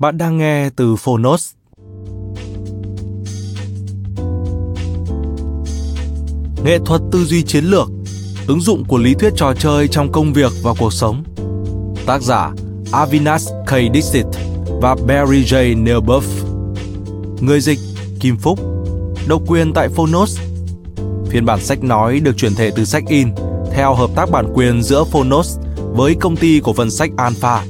Bạn đang nghe từ Fonos. Nghệ thuật tư duy chiến lược, ứng dụng của lý thuyết trò chơi trong công việc và cuộc sống. Tác giả Avinash K. Dixit và Barry J. Nalebuff. Người dịch Kim Phúc. Độc quyền tại Fonos. Phiên bản sách nói được chuyển thể từ sách in theo hợp tác bản quyền giữa Fonos với công ty cổ phần sách Alpha.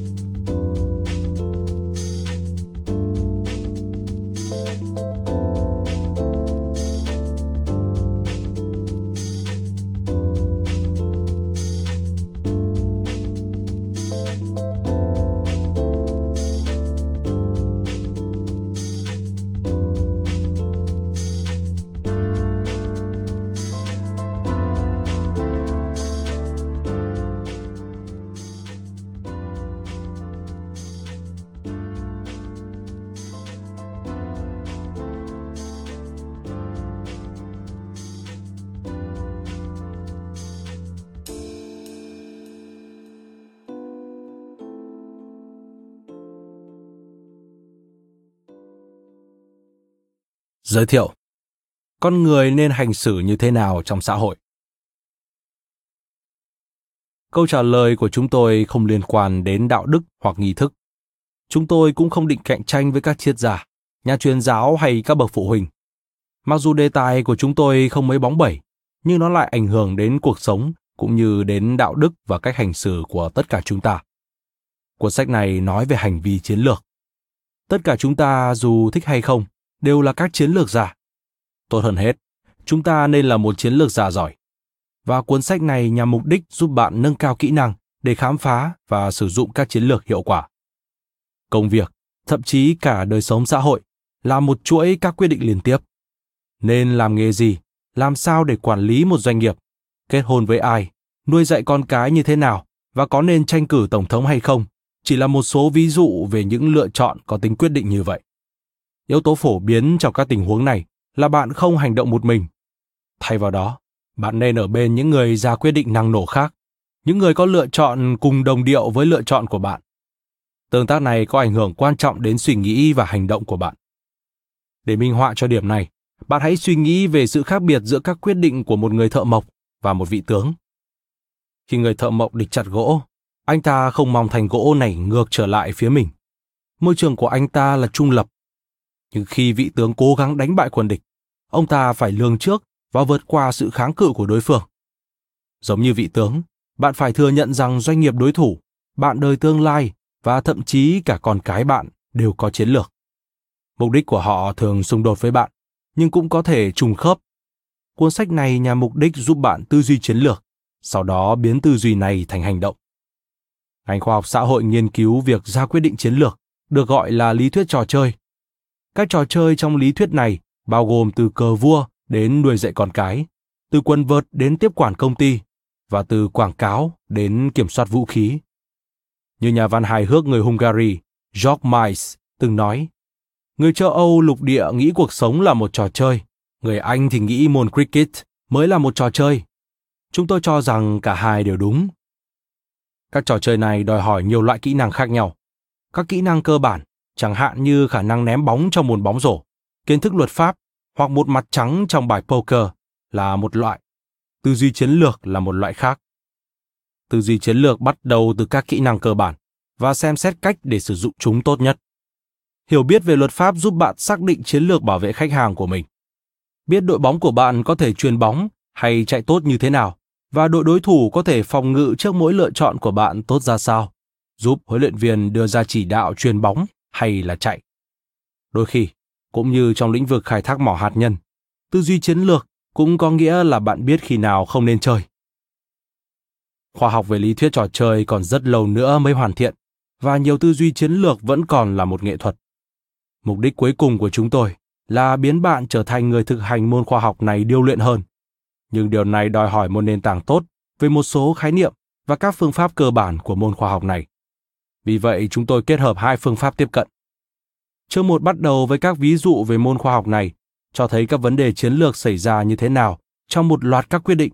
Giới thiệu: Con người nên hành xử như thế nào trong xã hội? Câu trả lời của chúng tôi không liên quan đến đạo đức hoặc nghi thức. Chúng tôi cũng không định cạnh tranh với các triết giả, nhà truyền giáo hay các bậc phụ huynh. Mặc dù đề tài của chúng tôi không mấy bóng bẩy, nhưng nó lại ảnh hưởng đến cuộc sống cũng như đến đạo đức và cách hành xử của tất cả chúng ta. Cuốn sách này nói về hành vi chiến lược. Tất cả chúng ta, dù thích hay không, đều là các chiến lược giả. Tốt hơn hết, chúng ta nên là một chiến lược giả giỏi. Và cuốn sách này nhằm mục đích giúp bạn nâng cao kỹ năng để khám phá và sử dụng các chiến lược hiệu quả. Công việc, thậm chí cả đời sống xã hội, là một chuỗi các quyết định liên tiếp. Nên làm nghề gì, làm sao để quản lý một doanh nghiệp, kết hôn với ai, nuôi dạy con cái như thế nào và có nên tranh cử tổng thống hay không, chỉ là một số ví dụ về những lựa chọn có tính quyết định như vậy. Yếu tố phổ biến trong các tình huống này là bạn không hành động một mình. Thay vào đó, bạn nên ở bên những người ra quyết định năng nổ khác, những người có lựa chọn cùng đồng điệu với lựa chọn của bạn. Tương tác này có ảnh hưởng quan trọng đến suy nghĩ và hành động của bạn. Để minh họa cho điểm này, bạn hãy suy nghĩ về sự khác biệt giữa các quyết định của một người thợ mộc và một vị tướng. Khi người thợ mộc địch chặt gỗ, anh ta không mong thành gỗ này ngược trở lại phía mình. Môi trường của anh ta là trung lập. Nhưng khi vị tướng cố gắng đánh bại quân địch, ông ta phải lường trước và vượt qua sự kháng cự của đối phương. Giống như vị tướng, bạn phải thừa nhận rằng doanh nghiệp đối thủ, bạn đời tương lai và thậm chí cả con cái bạn đều có chiến lược. Mục đích của họ thường xung đột với bạn, nhưng cũng có thể trùng khớp. Cuốn sách này nhằm mục đích giúp bạn tư duy chiến lược, sau đó biến tư duy này thành hành động. Ngành khoa học xã hội nghiên cứu việc ra quyết định chiến lược, được gọi là lý thuyết trò chơi. Các trò chơi trong lý thuyết này bao gồm từ cờ vua đến nuôi dạy con cái, từ quần vợt đến tiếp quản công ty, và từ quảng cáo đến kiểm soát vũ khí. Như nhà văn hài hước người Hungary, George Miles, từng nói, người châu Âu lục địa nghĩ cuộc sống là một trò chơi, người Anh thì nghĩ môn cricket mới là một trò chơi. Chúng tôi cho rằng cả hai đều đúng. Các trò chơi này đòi hỏi nhiều loại kỹ năng khác nhau. Các kỹ năng cơ bản, chẳng hạn như khả năng ném bóng trong môn bóng rổ, kiến thức luật pháp hoặc một mặt trắng trong bài poker là một loại. Tư duy chiến lược là một loại khác. Tư duy chiến lược bắt đầu từ các kỹ năng cơ bản và xem xét cách để sử dụng chúng tốt nhất. Hiểu biết về luật pháp giúp bạn xác định chiến lược bảo vệ khách hàng của mình. Biết đội bóng của bạn có thể chuyền bóng hay chạy tốt như thế nào và đội đối thủ có thể phòng ngự trước mỗi lựa chọn của bạn tốt ra sao, giúp huấn luyện viên đưa ra chỉ đạo chuyền bóng hay là chạy. Đôi khi, cũng như trong lĩnh vực khai thác mỏ hạt nhân, tư duy chiến lược cũng có nghĩa là bạn biết khi nào không nên chơi. Khoa học về lý thuyết trò chơi còn rất lâu nữa mới hoàn thiện, và nhiều tư duy chiến lược vẫn còn là một nghệ thuật. Mục đích cuối cùng của chúng tôi là biến bạn trở thành người thực hành môn khoa học này điêu luyện hơn. Nhưng điều này đòi hỏi một nền tảng tốt về một số khái niệm và các phương pháp cơ bản của môn khoa học này. Vì vậy, chúng tôi kết hợp hai phương pháp tiếp cận. Chương 1 bắt đầu với các ví dụ về môn khoa học này, cho thấy các vấn đề chiến lược xảy ra như thế nào trong một loạt các quyết định.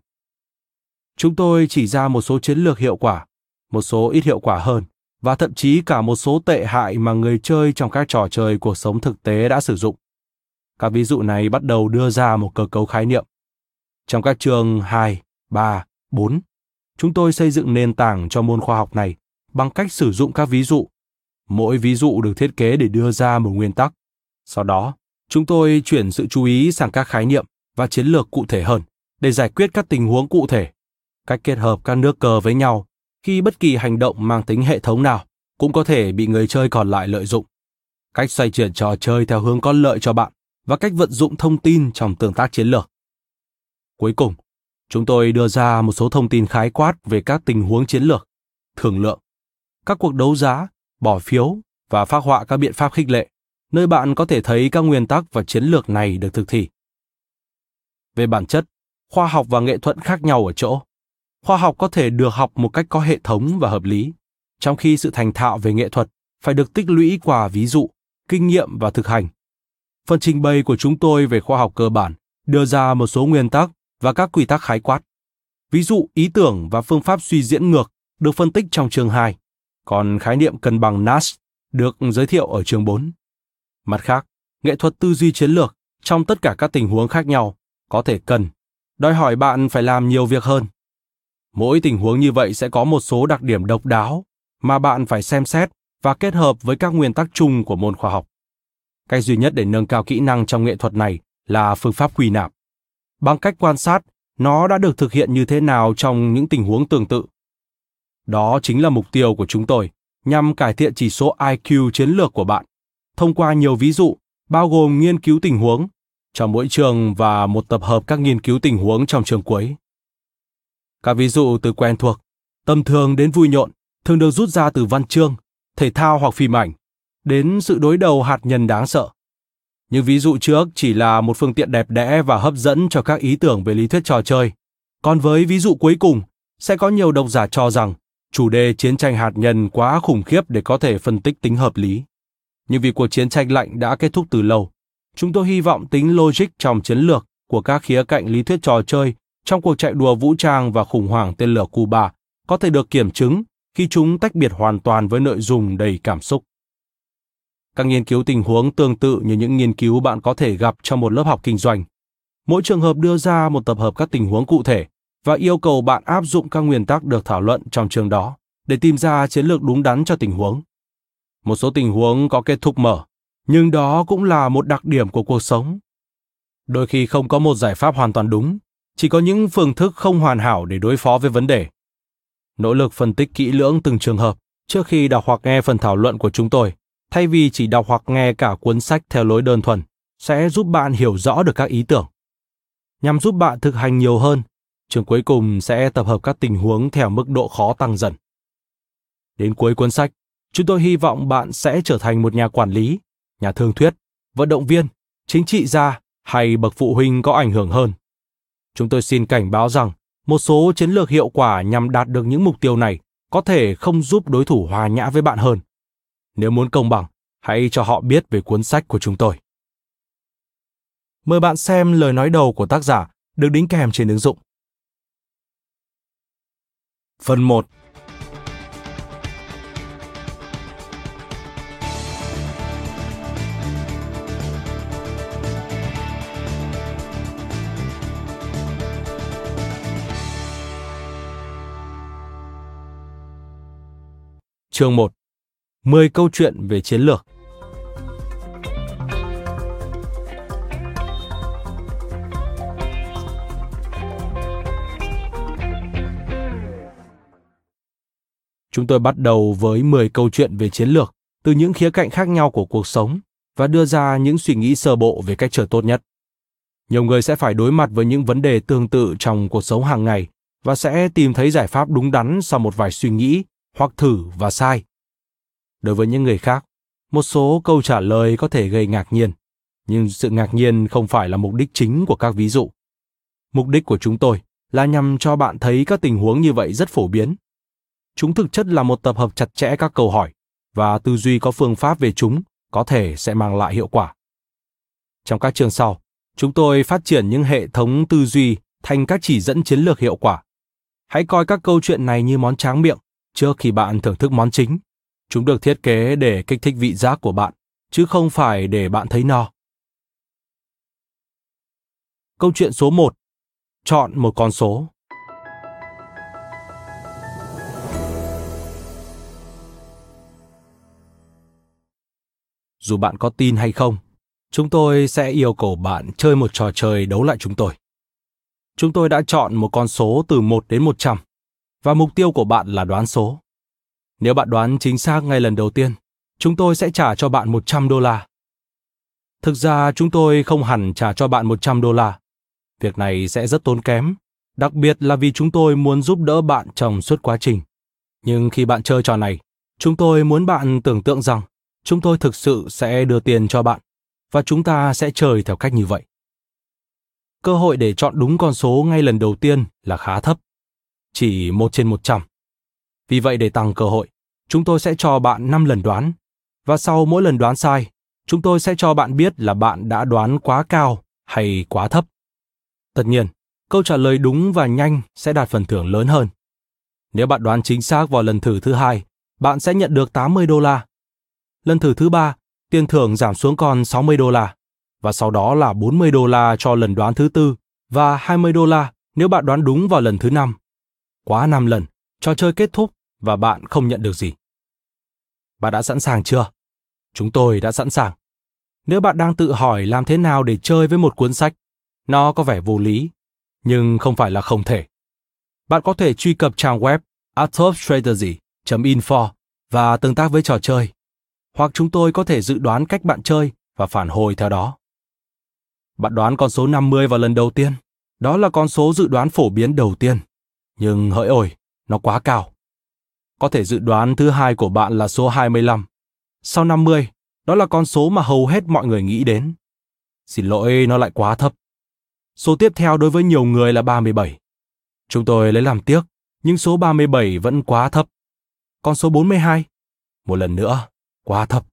Chúng tôi chỉ ra một số chiến lược hiệu quả, một số ít hiệu quả hơn, và thậm chí cả một số tệ hại mà người chơi trong các trò chơi cuộc sống thực tế đã sử dụng. Các ví dụ này bắt đầu đưa ra một cơ cấu khái niệm. Trong các chương 2, 3, 4, chúng tôi xây dựng nền tảng cho môn khoa học này bằng cách sử dụng các ví dụ. Mỗi ví dụ được thiết kế để đưa ra một nguyên tắc. Sau đó, chúng tôi chuyển sự chú ý sang các khái niệm và chiến lược cụ thể hơn để giải quyết các tình huống cụ thể. Cách kết hợp các nước cờ với nhau khi bất kỳ hành động mang tính hệ thống nào cũng có thể bị người chơi còn lại lợi dụng. Cách xoay chuyển trò chơi theo hướng có lợi cho bạn và cách vận dụng thông tin trong tương tác chiến lược. Cuối cùng, chúng tôi đưa ra một số thông tin khái quát về các tình huống chiến lược, thương lượng, các cuộc đấu giá, bỏ phiếu và phác họa các biện pháp khích lệ, nơi bạn có thể thấy các nguyên tắc và chiến lược này được thực thi. Về bản chất, khoa học và nghệ thuật khác nhau ở chỗ. Khoa học có thể được học một cách có hệ thống và hợp lý, trong khi sự thành thạo về nghệ thuật phải được tích lũy qua ví dụ, kinh nghiệm và thực hành. Phần trình bày của chúng tôi về khoa học cơ bản đưa ra một số nguyên tắc và các quy tắc khái quát. Ví dụ, ý tưởng và phương pháp suy diễn ngược được phân tích trong chương 2, còn khái niệm cân bằng Nash được giới thiệu ở chương 4. Mặt khác, nghệ thuật tư duy chiến lược trong tất cả các tình huống khác nhau có thể đòi hỏi bạn phải làm nhiều việc hơn. Mỗi tình huống như vậy sẽ có một số đặc điểm độc đáo mà bạn phải xem xét và kết hợp với các nguyên tắc chung của môn khoa học. Cách duy nhất để nâng cao kỹ năng trong nghệ thuật này là phương pháp quy nạp. Bằng cách quan sát, nó đã được thực hiện như thế nào trong những tình huống tương tự. Đó chính là mục tiêu của chúng tôi, nhằm cải thiện chỉ số IQ chiến lược của bạn, thông qua nhiều ví dụ, bao gồm nghiên cứu tình huống, trong mỗi chương và một tập hợp các nghiên cứu tình huống trong chương cuối. Các ví dụ từ quen thuộc, tầm thường đến vui nhộn, thường được rút ra từ văn chương, thể thao hoặc phim ảnh, đến sự đối đầu hạt nhân đáng sợ. Những ví dụ trước chỉ là một phương tiện đẹp đẽ và hấp dẫn cho các ý tưởng về lý thuyết trò chơi. Còn với ví dụ cuối cùng, sẽ có nhiều độc giả cho rằng chủ đề chiến tranh hạt nhân quá khủng khiếp để có thể phân tích tính hợp lý. Nhưng vì cuộc chiến tranh lạnh đã kết thúc từ lâu, chúng tôi hy vọng tính logic trong chiến lược của các khía cạnh lý thuyết trò chơi trong cuộc chạy đua vũ trang và khủng hoảng tên lửa Cuba có thể được kiểm chứng khi chúng tách biệt hoàn toàn với nội dung đầy cảm xúc. Các nghiên cứu tình huống tương tự như những nghiên cứu bạn có thể gặp trong một lớp học kinh doanh. Mỗi trường hợp đưa ra một tập hợp các tình huống cụ thể và yêu cầu bạn áp dụng các nguyên tắc được thảo luận trong trường đó để tìm ra chiến lược đúng đắn cho tình huống. Một số tình huống có kết thúc mở, nhưng đó cũng là một đặc điểm của cuộc sống. Đôi khi không có một giải pháp hoàn toàn đúng, chỉ có những phương thức không hoàn hảo để đối phó với vấn đề. Nỗ lực phân tích kỹ lưỡng từng trường hợp trước khi đọc hoặc nghe phần thảo luận của chúng tôi, thay vì chỉ đọc hoặc nghe cả cuốn sách theo lối đơn thuần, sẽ giúp bạn hiểu rõ được các ý tưởng. Nhằm giúp bạn thực hành nhiều hơn, chương cuối cùng sẽ tập hợp các tình huống theo mức độ khó tăng dần. Đến cuối cuốn sách, chúng tôi hy vọng bạn sẽ trở thành một nhà quản lý, nhà thương thuyết, vận động viên, chính trị gia hay bậc phụ huynh có ảnh hưởng hơn. Chúng tôi xin cảnh báo rằng một số chiến lược hiệu quả nhằm đạt được những mục tiêu này có thể không giúp đối thủ hòa nhã với bạn hơn. Nếu muốn công bằng, hãy cho họ biết về cuốn sách của chúng tôi. Mời bạn xem lời nói đầu của tác giả được đính kèm trên ứng dụng. Phần 1. Chương 1. 10 câu chuyện về chiến lược. Chúng tôi bắt đầu với 10 câu chuyện về chiến lược từ những khía cạnh khác nhau của cuộc sống và đưa ra những suy nghĩ sơ bộ về cách trở tốt nhất. Nhiều người sẽ phải đối mặt với những vấn đề tương tự trong cuộc sống hàng ngày và sẽ tìm thấy giải pháp đúng đắn sau một vài suy nghĩ hoặc thử và sai. Đối với những người khác, một số câu trả lời có thể gây ngạc nhiên, nhưng sự ngạc nhiên không phải là mục đích chính của các ví dụ. Mục đích của chúng tôi là nhằm cho bạn thấy các tình huống như vậy rất phổ biến. Chúng thực chất là một tập hợp chặt chẽ các câu hỏi, và tư duy có phương pháp về chúng có thể sẽ mang lại hiệu quả. Trong các chương sau, chúng tôi phát triển những hệ thống tư duy thành các chỉ dẫn chiến lược hiệu quả. Hãy coi các câu chuyện này như món tráng miệng trước khi bạn thưởng thức món chính. Chúng được thiết kế để kích thích vị giác của bạn, chứ không phải để bạn thấy no. Câu chuyện số 1. Chọn một con số. Dù bạn có tin hay không, chúng tôi sẽ yêu cầu bạn chơi một trò chơi đấu lại chúng tôi. Chúng tôi đã chọn một con số từ 1 đến 100, và mục tiêu của bạn là đoán số. Nếu bạn đoán chính xác ngay lần đầu tiên, chúng tôi sẽ trả cho bạn $100. Thực ra chúng tôi không hẳn trả cho bạn $100. Việc này sẽ rất tốn kém, đặc biệt là vì chúng tôi muốn giúp đỡ bạn trong suốt quá trình. Nhưng khi bạn chơi trò này, chúng tôi muốn bạn tưởng tượng rằng chúng tôi thực sự sẽ đưa tiền cho bạn, và chúng ta sẽ chơi theo cách như vậy. Cơ hội để chọn đúng con số ngay lần đầu tiên là khá thấp, chỉ 1 trên 100. Vì vậy, để tăng cơ hội, chúng tôi sẽ cho bạn 5 lần đoán, và sau mỗi lần đoán sai, chúng tôi sẽ cho bạn biết là bạn đã đoán quá cao hay quá thấp. Tất nhiên, câu trả lời đúng và nhanh sẽ đạt phần thưởng lớn hơn. Nếu bạn đoán chính xác vào lần thử thứ hai, bạn sẽ nhận được $80. Lần thử thứ ba, tiền thưởng giảm xuống còn $60, và sau đó là $40 cho lần đoán thứ tư và $20 nếu bạn đoán đúng vào lần thứ năm. Quá 5 lần, trò chơi kết thúc và bạn không nhận được gì. Bạn đã sẵn sàng chưa? Chúng tôi đã sẵn sàng. Nếu bạn đang tự hỏi làm thế nào để chơi với một cuốn sách, nó có vẻ vô lý, nhưng không phải là không thể. Bạn có thể truy cập trang web atopstrategy.info và tương tác với trò chơi, hoặc chúng tôi có thể dự đoán cách bạn chơi và phản hồi theo đó. Bạn đoán con số 50 vào lần đầu tiên, đó là con số dự đoán phổ biến đầu tiên, nhưng hỡi ôi, nó quá cao. Có thể dự đoán thứ hai của bạn là số 25. Sau 50, đó là con số mà hầu hết mọi người nghĩ đến. Xin lỗi, nó lại quá thấp. Số tiếp theo đối với nhiều người là 37. Chúng tôi lấy làm tiếc, nhưng số 37 vẫn quá thấp. Con số 42, một lần nữa, quá thấp.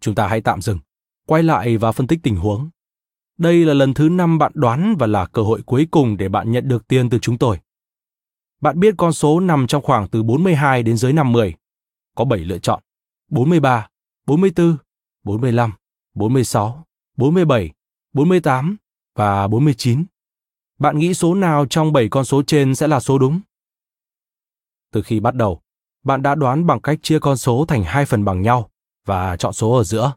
Chúng ta hãy tạm dừng, quay lại và phân tích tình huống. Đây là lần thứ 5 bạn đoán và là cơ hội cuối cùng để bạn nhận được tiền từ chúng tôi. Bạn biết con số nằm trong khoảng từ 42 đến dưới 50. Có 7 lựa chọn: 43, 44, 45, 46, 47, 48 và 49. Bạn nghĩ số nào trong 7 con số trên sẽ là số đúng? Từ khi bắt đầu, bạn đã đoán bằng cách chia con số thành 2 phần bằng nhau và chọn số ở giữa.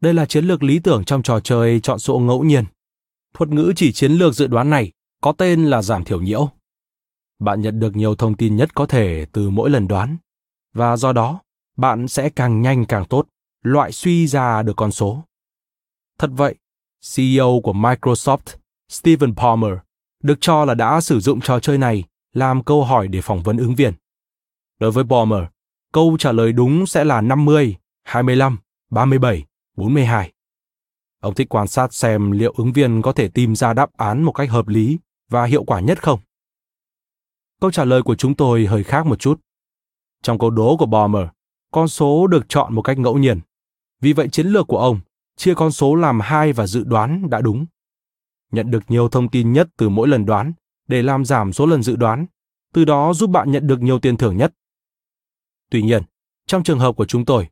Đây là chiến lược lý tưởng trong trò chơi chọn số ngẫu nhiên. Thuật ngữ chỉ chiến lược dự đoán này có tên là giảm thiểu nhiễu. Bạn nhận được nhiều thông tin nhất có thể từ mỗi lần đoán, và do đó, bạn sẽ càng nhanh càng tốt loại suy ra được con số. Thật vậy, CEO của Microsoft, Stephen Palmer, được cho là đã sử dụng trò chơi này làm câu hỏi để phỏng vấn ứng viên. Đối với Palmer, câu trả lời đúng sẽ là 50, 25, 37, 42. Ông thích quan sát xem liệu ứng viên có thể tìm ra đáp án một cách hợp lý và hiệu quả nhất không. Câu trả lời của chúng tôi hơi khác một chút. Trong câu đố của Palmer, con số được chọn một cách ngẫu nhiên. Vì vậy chiến lược của ông chia con số làm 2 và dự đoán đã đúng. Nhận được nhiều thông tin nhất từ mỗi lần đoán để làm giảm số lần dự đoán, từ đó giúp bạn nhận được nhiều tiền thưởng nhất. Tuy nhiên, trong trường hợp của chúng tôi,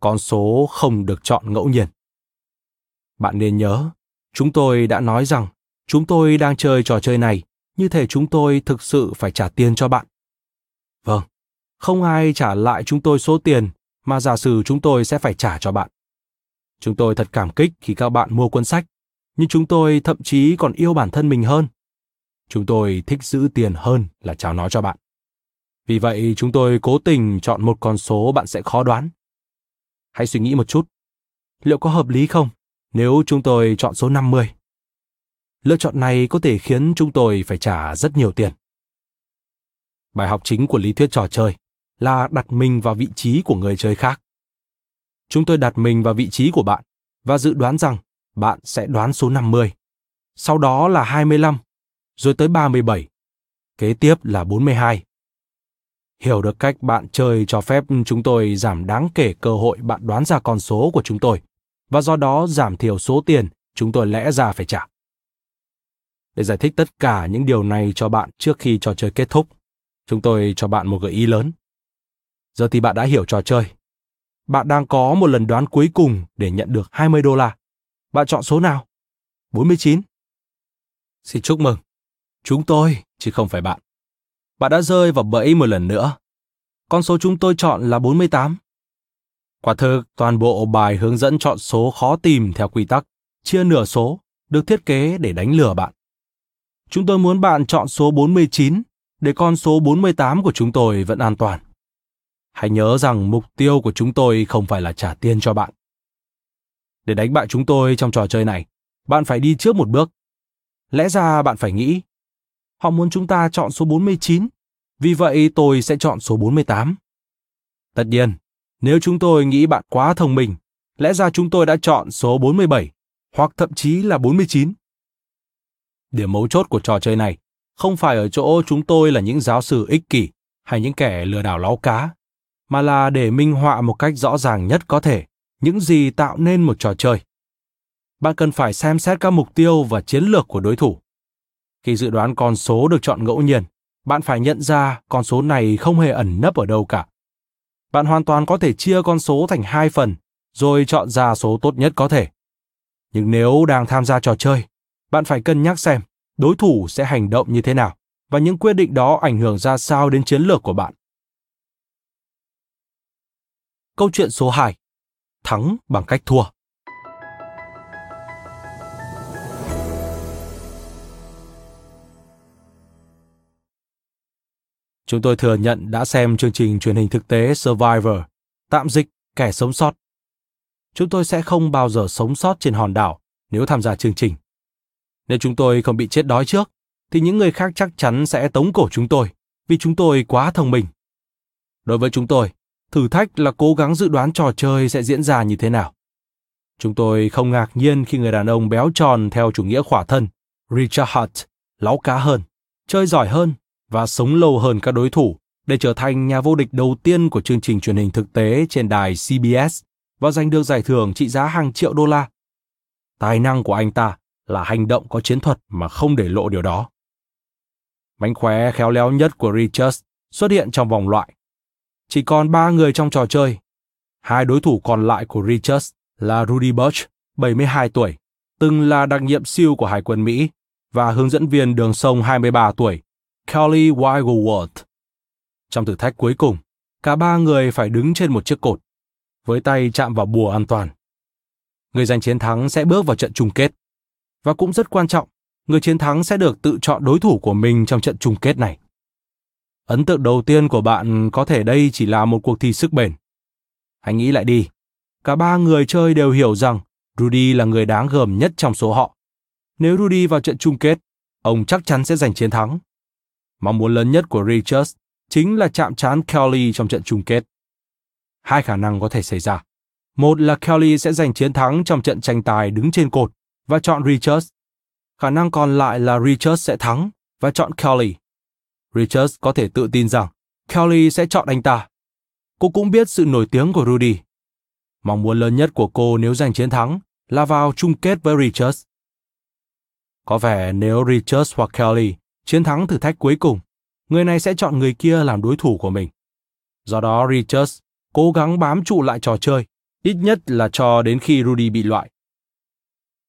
con số không được chọn ngẫu nhiên. Bạn nên nhớ, chúng tôi đã nói rằng chúng tôi đang chơi trò chơi này như thể chúng tôi thực sự phải trả tiền cho bạn. Vâng, không ai trả lại chúng tôi số tiền mà giả sử chúng tôi sẽ phải trả cho bạn. Chúng tôi thật cảm kích khi các bạn mua cuốn sách, nhưng chúng tôi thậm chí còn yêu bản thân mình hơn. Chúng tôi thích giữ tiền hơn là trao nó cho bạn. Vì vậy, chúng tôi cố tình chọn một con số bạn sẽ khó đoán. Hãy suy nghĩ một chút. Liệu có hợp lý không nếu chúng tôi chọn số 50? Lựa chọn này có thể khiến chúng tôi phải trả rất nhiều tiền. Bài học chính của lý thuyết trò chơi là đặt mình vào vị trí của người chơi khác. Chúng tôi đặt mình vào vị trí của bạn và dự đoán rằng bạn sẽ đoán số 50, sau đó là 25, rồi tới 37, kế tiếp là 42. Hiểu được cách bạn chơi cho phép chúng tôi giảm đáng kể cơ hội bạn đoán ra con số của chúng tôi và do đó giảm thiểu số tiền chúng tôi lẽ ra phải trả. Để giải thích tất cả những điều này cho bạn trước khi trò chơi kết thúc, chúng tôi cho bạn một gợi ý lớn. Giờ thì bạn đã hiểu trò chơi. Bạn đang có một lần đoán cuối cùng để nhận được 20 đô la. Bạn chọn số nào? 49. Xin chúc mừng. Chúng tôi, chứ không phải bạn. Bạn đã rơi vào bẫy một lần nữa. Con số chúng tôi chọn là 48. Quả thực, toàn bộ bài hướng dẫn chọn số khó tìm theo quy tắc chia nửa số được thiết kế để đánh lừa bạn. Chúng tôi muốn bạn chọn số 49 để con số 48 của chúng tôi vẫn an toàn. Hãy nhớ rằng mục tiêu của chúng tôi không phải là trả tiền cho bạn. Để đánh bại chúng tôi trong trò chơi này, bạn phải đi trước một bước. Lẽ ra bạn phải nghĩ, họ muốn chúng ta chọn số 49, vì vậy tôi sẽ chọn số 48. Tất nhiên, nếu chúng tôi nghĩ bạn quá thông minh, lẽ ra chúng tôi đã chọn số 47, hoặc thậm chí là 49. Điểm mấu chốt của trò chơi này không phải ở chỗ chúng tôi là những giáo sư ích kỷ hay những kẻ lừa đảo láu cá, mà là để minh họa một cách rõ ràng nhất có thể những gì tạo nên một trò chơi. Bạn cần phải xem xét các mục tiêu và chiến lược của đối thủ. Khi dự đoán con số được chọn ngẫu nhiên, bạn phải nhận ra con số này không hề ẩn nấp ở đâu cả. Bạn hoàn toàn có thể chia con số thành hai phần, rồi chọn ra số tốt nhất có thể. Nhưng nếu đang tham gia trò chơi, bạn phải cân nhắc xem đối thủ sẽ hành động như thế nào và những quyết định đó ảnh hưởng ra sao đến chiến lược của bạn. Câu chuyện số 2. Thắng bằng cách thua. Chúng tôi thừa nhận đã xem chương trình truyền hình thực tế Survivor, tạm dịch Kẻ Sống Sót. Chúng tôi sẽ không bao giờ sống sót trên hòn đảo nếu tham gia chương trình. Nếu chúng tôi không bị chết đói trước, thì những người khác chắc chắn sẽ tống cổ chúng tôi vì chúng tôi quá thông minh. Đối với chúng tôi, thử thách là cố gắng dự đoán trò chơi sẽ diễn ra như thế nào. Chúng tôi không ngạc nhiên khi người đàn ông béo tròn theo chủ nghĩa khỏa thân, Richard Hutt, láu cá hơn, chơi giỏi hơn và sống lâu hơn các đối thủ để trở thành nhà vô địch đầu tiên của chương trình truyền hình thực tế trên đài CBS và giành được giải thưởng trị giá hàng triệu đô la. Tài năng của anh ta là hành động có chiến thuật mà không để lộ điều đó. Mánh khóe khéo léo nhất của Richard xuất hiện trong vòng loại. Chỉ còn 3 người trong trò chơi. Hai đối thủ còn lại của Richard là Rudy Boesch, 72 tuổi, từng là đặc nhiệm SEAL của Hải quân Mỹ, và hướng dẫn viên đường sông 23 tuổi, Kelly Wigelworth. Trong thử thách cuối cùng, cả 3 người phải đứng trên một chiếc cột, với tay chạm vào bùa an toàn. Người giành chiến thắng sẽ bước vào trận chung kết. Và cũng rất quan trọng, người chiến thắng sẽ được tự chọn đối thủ của mình trong trận chung kết này. Ấn tượng đầu tiên của bạn có thể đây chỉ là một cuộc thi sức bền. Hãy nghĩ lại đi. Cả 3 người chơi đều hiểu rằng Rudy là người đáng gờm nhất trong số họ. Nếu Rudy vào trận chung kết, ông chắc chắn sẽ giành chiến thắng. Mong muốn lớn nhất của Richard chính là chạm trán Kelly trong trận chung kết. Hai khả năng có thể xảy ra. Một là Kelly sẽ giành chiến thắng trong trận tranh tài đứng trên cột và chọn Richard. Khả năng còn lại là Richard sẽ thắng và chọn Kelly. Richard có thể tự tin rằng Kelly sẽ chọn anh ta. Cô cũng biết sự nổi tiếng của Rudy. Mong muốn lớn nhất của cô nếu giành chiến thắng là vào chung kết với Richard. Có vẻ nếu Richard hoặc Kelly chiến thắng thử thách cuối cùng, người này sẽ chọn người kia làm đối thủ của mình. Do đó Richard cố gắng bám trụ lại trò chơi, ít nhất là cho đến khi Rudy bị loại.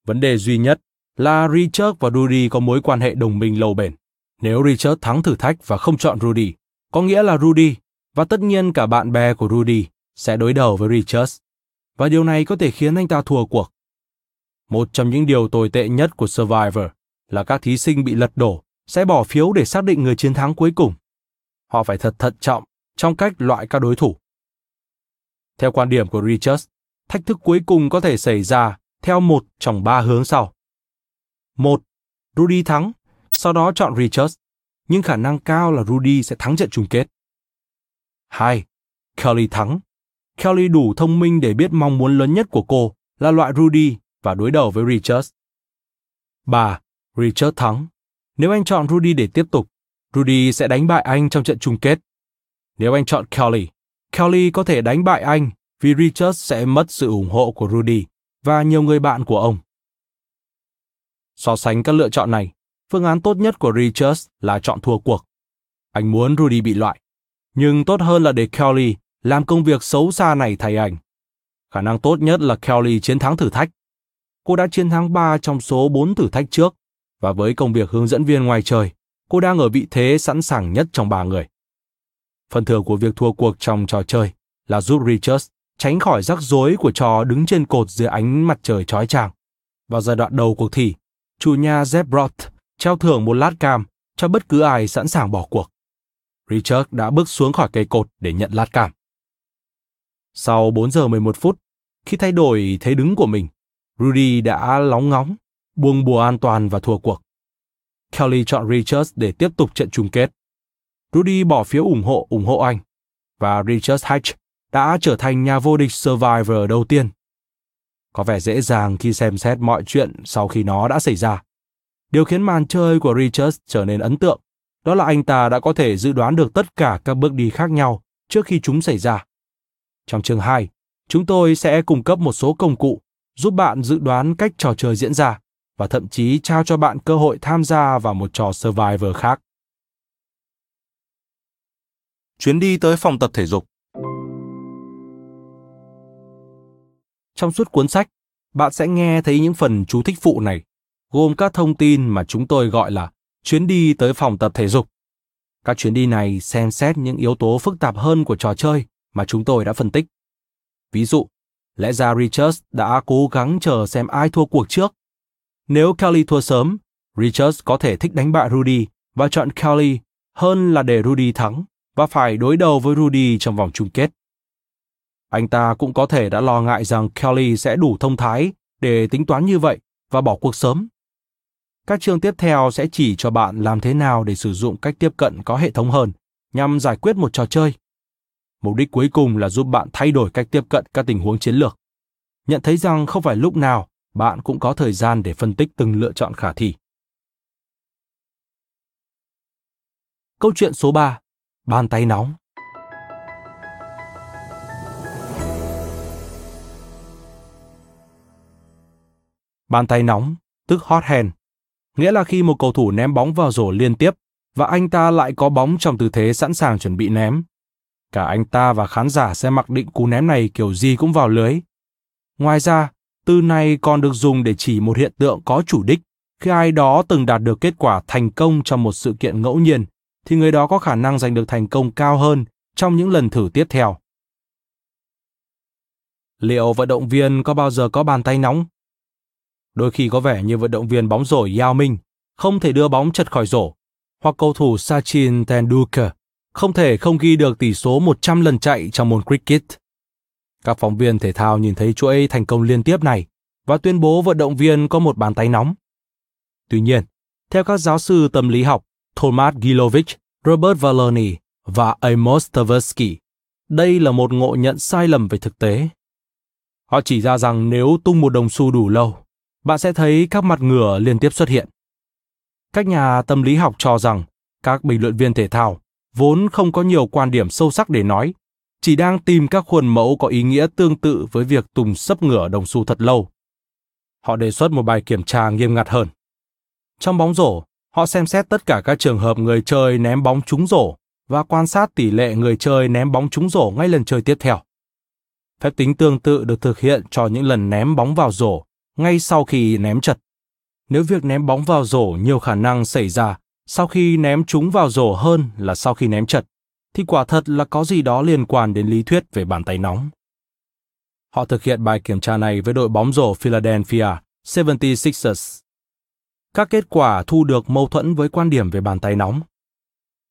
Vấn đề duy nhất là Richard và Rudy có mối quan hệ đồng minh lâu bền. Nếu Richard thắng thử thách và không chọn Rudy, có nghĩa là Rudy Và tất nhiên cả bạn bè của Rudy sẽ đối đầu với Richard, và điều này có thể khiến anh ta thua cuộc. Một trong những điều tồi tệ nhất của Survivor là các thí sinh bị lật đổ sẽ bỏ phiếu để xác định người chiến thắng cuối cùng. Họ phải thật thận trọng trong cách loại các đối thủ. Theo quan điểm của Richard, thách thức cuối cùng có thể xảy ra theo một trong ba hướng sau. 1. Rudy thắng, sau đó chọn Richard, nhưng khả năng cao là Rudy sẽ thắng trận chung kết. 2. Kelly thắng. Kelly đủ thông minh để biết mong muốn lớn nhất của cô là loại Rudy và đối đầu với Richard. 3. Richard thắng. Nếu anh chọn Rudy để tiếp tục, Rudy sẽ đánh bại anh trong trận chung kết. Nếu anh chọn Kelly, Kelly có thể đánh bại anh vì Richard sẽ mất sự ủng hộ của Rudy và nhiều người bạn của ông. So sánh các lựa chọn này, phương án tốt nhất của Richard là chọn thua cuộc. Anh muốn Rudy bị loại, nhưng tốt hơn là để Kelly làm công việc xấu xa này thay anh. Khả năng tốt nhất là Kelly chiến thắng thử thách. Cô đã chiến thắng 3 trong số 4 thử thách trước, và với công việc hướng dẫn viên ngoài trời, cô đang ở vị thế sẵn sàng nhất trong 3 người. Phần thưởng của việc thua cuộc trong trò chơi là giúp Richard tránh khỏi rắc rối của trò đứng trên cột dưới ánh mặt trời chói chang. Vào giai đoạn đầu cuộc thi, chủ nhà Zebroth treo thưởng một lát cam cho bất cứ ai sẵn sàng bỏ cuộc. Richard đã bước xuống khỏi cây cột để nhận lát cam. Sau 4 giờ 11 phút, khi thay đổi thế đứng của mình, Rudy đã lóng ngóng, buông bùa an toàn và thua cuộc. Kelly chọn Richard để tiếp tục trận chung kết. Rudy bỏ phiếu ủng hộ anh, và Richard Hatch đã trở thành nhà vô địch Survivor đầu tiên. Có vẻ dễ dàng khi xem xét mọi chuyện sau khi nó đã xảy ra. Điều khiến màn chơi của Richard trở nên ấn tượng, đó là anh ta đã có thể dự đoán được tất cả các bước đi khác nhau trước khi chúng xảy ra. Trong chương 2, chúng tôi sẽ cung cấp một số công cụ giúp bạn dự đoán cách trò chơi diễn ra và thậm chí trao cho bạn cơ hội tham gia vào một trò Survivor khác. Chuyến đi tới phòng tập thể dục. Trong suốt cuốn sách, bạn sẽ nghe thấy những phần chú thích phụ này, gồm các thông tin mà chúng tôi gọi là chuyến đi tới phòng tập thể dục. Các chuyến đi này xem xét những yếu tố phức tạp hơn của trò chơi mà chúng tôi đã phân tích. Ví dụ, lẽ ra Richard đã cố gắng chờ xem ai thua cuộc trước. Nếu Kelly thua sớm, Richard có thể thích đánh bại Rudy và chọn Kelly hơn là để Rudy thắng và phải đối đầu với Rudy trong vòng chung kết. Anh ta cũng có thể đã lo ngại rằng Kelly sẽ đủ thông thái để tính toán như vậy và bỏ cuộc sớm. Các chương tiếp theo sẽ chỉ cho bạn làm thế nào để sử dụng cách tiếp cận có hệ thống hơn nhằm giải quyết một trò chơi. Mục đích cuối cùng là giúp bạn thay đổi cách tiếp cận các tình huống chiến lược, nhận thấy rằng không phải lúc nào bạn cũng có thời gian để phân tích từng lựa chọn khả thi. Câu chuyện số 3. Bàn tay nóng. Bàn tay nóng, tức hot hand, nghĩa là khi một cầu thủ ném bóng vào rổ liên tiếp và anh ta lại có bóng trong tư thế sẵn sàng chuẩn bị ném. Cả anh ta và khán giả sẽ mặc định cú ném này kiểu gì cũng vào lưới. Ngoài ra, từ này còn được dùng để chỉ một hiện tượng có chủ đích. Khi ai đó từng đạt được kết quả thành công trong một sự kiện ngẫu nhiên, thì người đó có khả năng giành được thành công cao hơn trong những lần thử tiếp theo. Liệu vận động viên có bao giờ có bàn tay nóng? Đôi khi có vẻ như vận động viên bóng rổ Yao Ming không thể đưa bóng trật khỏi rổ, hoặc cầu thủ Sachin Tendulkar không thể không ghi được tỷ số 100 lần chạy trong môn cricket. Các phóng viên thể thao nhìn thấy chuỗi thành công liên tiếp này và tuyên bố vận động viên có một bàn tay nóng. Tuy nhiên, theo các giáo sư tâm lý học Thomas Gilovich, Robert Valoni và Amos Tversky, đây là một ngộ nhận sai lầm về thực tế. Họ chỉ ra rằng nếu tung một đồng xu đủ lâu, bạn sẽ thấy các mặt ngửa liên tiếp xuất hiện. Các nhà tâm lý học cho rằng các bình luận viên thể thao vốn không có nhiều quan điểm sâu sắc để nói, chỉ đang tìm các khuôn mẫu có ý nghĩa tương tự với việc tung sấp ngửa đồng xu thật lâu. Họ đề xuất một bài kiểm tra nghiêm ngặt hơn. Trong bóng rổ, họ xem xét tất cả các trường hợp người chơi ném bóng trúng rổ và quan sát tỷ lệ người chơi ném bóng trúng rổ ngay lần chơi tiếp theo. Phép tính tương tự được thực hiện cho những lần ném bóng vào rổ ngay sau khi ném trật. Nếu việc ném bóng vào rổ nhiều khả năng xảy ra sau khi ném trúng vào rổ hơn là sau khi ném trật, thì quả thật là có gì đó liên quan đến lý thuyết về bàn tay nóng. Họ thực hiện bài kiểm tra này với đội bóng rổ Philadelphia 76ers. Các kết quả thu được mâu thuẫn với quan điểm về bàn tay nóng.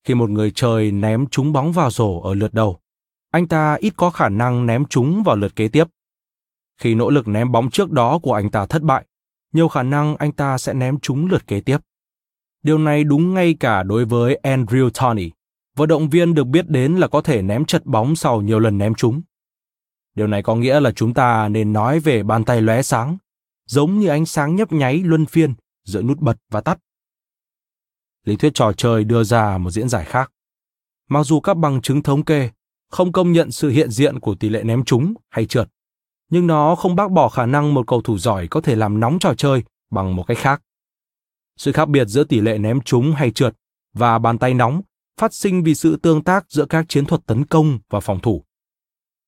Khi một người chơi ném trúng bóng vào rổ ở lượt đầu, anh ta ít có khả năng ném trúng vào lượt kế tiếp. Khi nỗ lực ném bóng trước đó của anh ta thất bại, nhiều khả năng anh ta sẽ ném trúng lượt kế tiếp. Điều này đúng ngay cả đối với Andrew Toney, vận động viên được biết đến là có thể ném trật bóng sau nhiều lần ném trúng. Điều này có nghĩa là chúng ta nên nói về bàn tay lóe sáng, giống như ánh sáng nhấp nháy luân phiên giữa nút bật và tắt. Lý thuyết trò chơi đưa ra một diễn giải khác. Mặc dù các bằng chứng thống kê không công nhận sự hiện diện của tỷ lệ ném trúng hay trượt, nhưng nó không bác bỏ khả năng một cầu thủ giỏi có thể làm nóng trò chơi bằng một cách khác. Sự khác biệt giữa tỷ lệ ném trúng hay trượt và bàn tay nóng phát sinh vì sự tương tác giữa các chiến thuật tấn công và phòng thủ.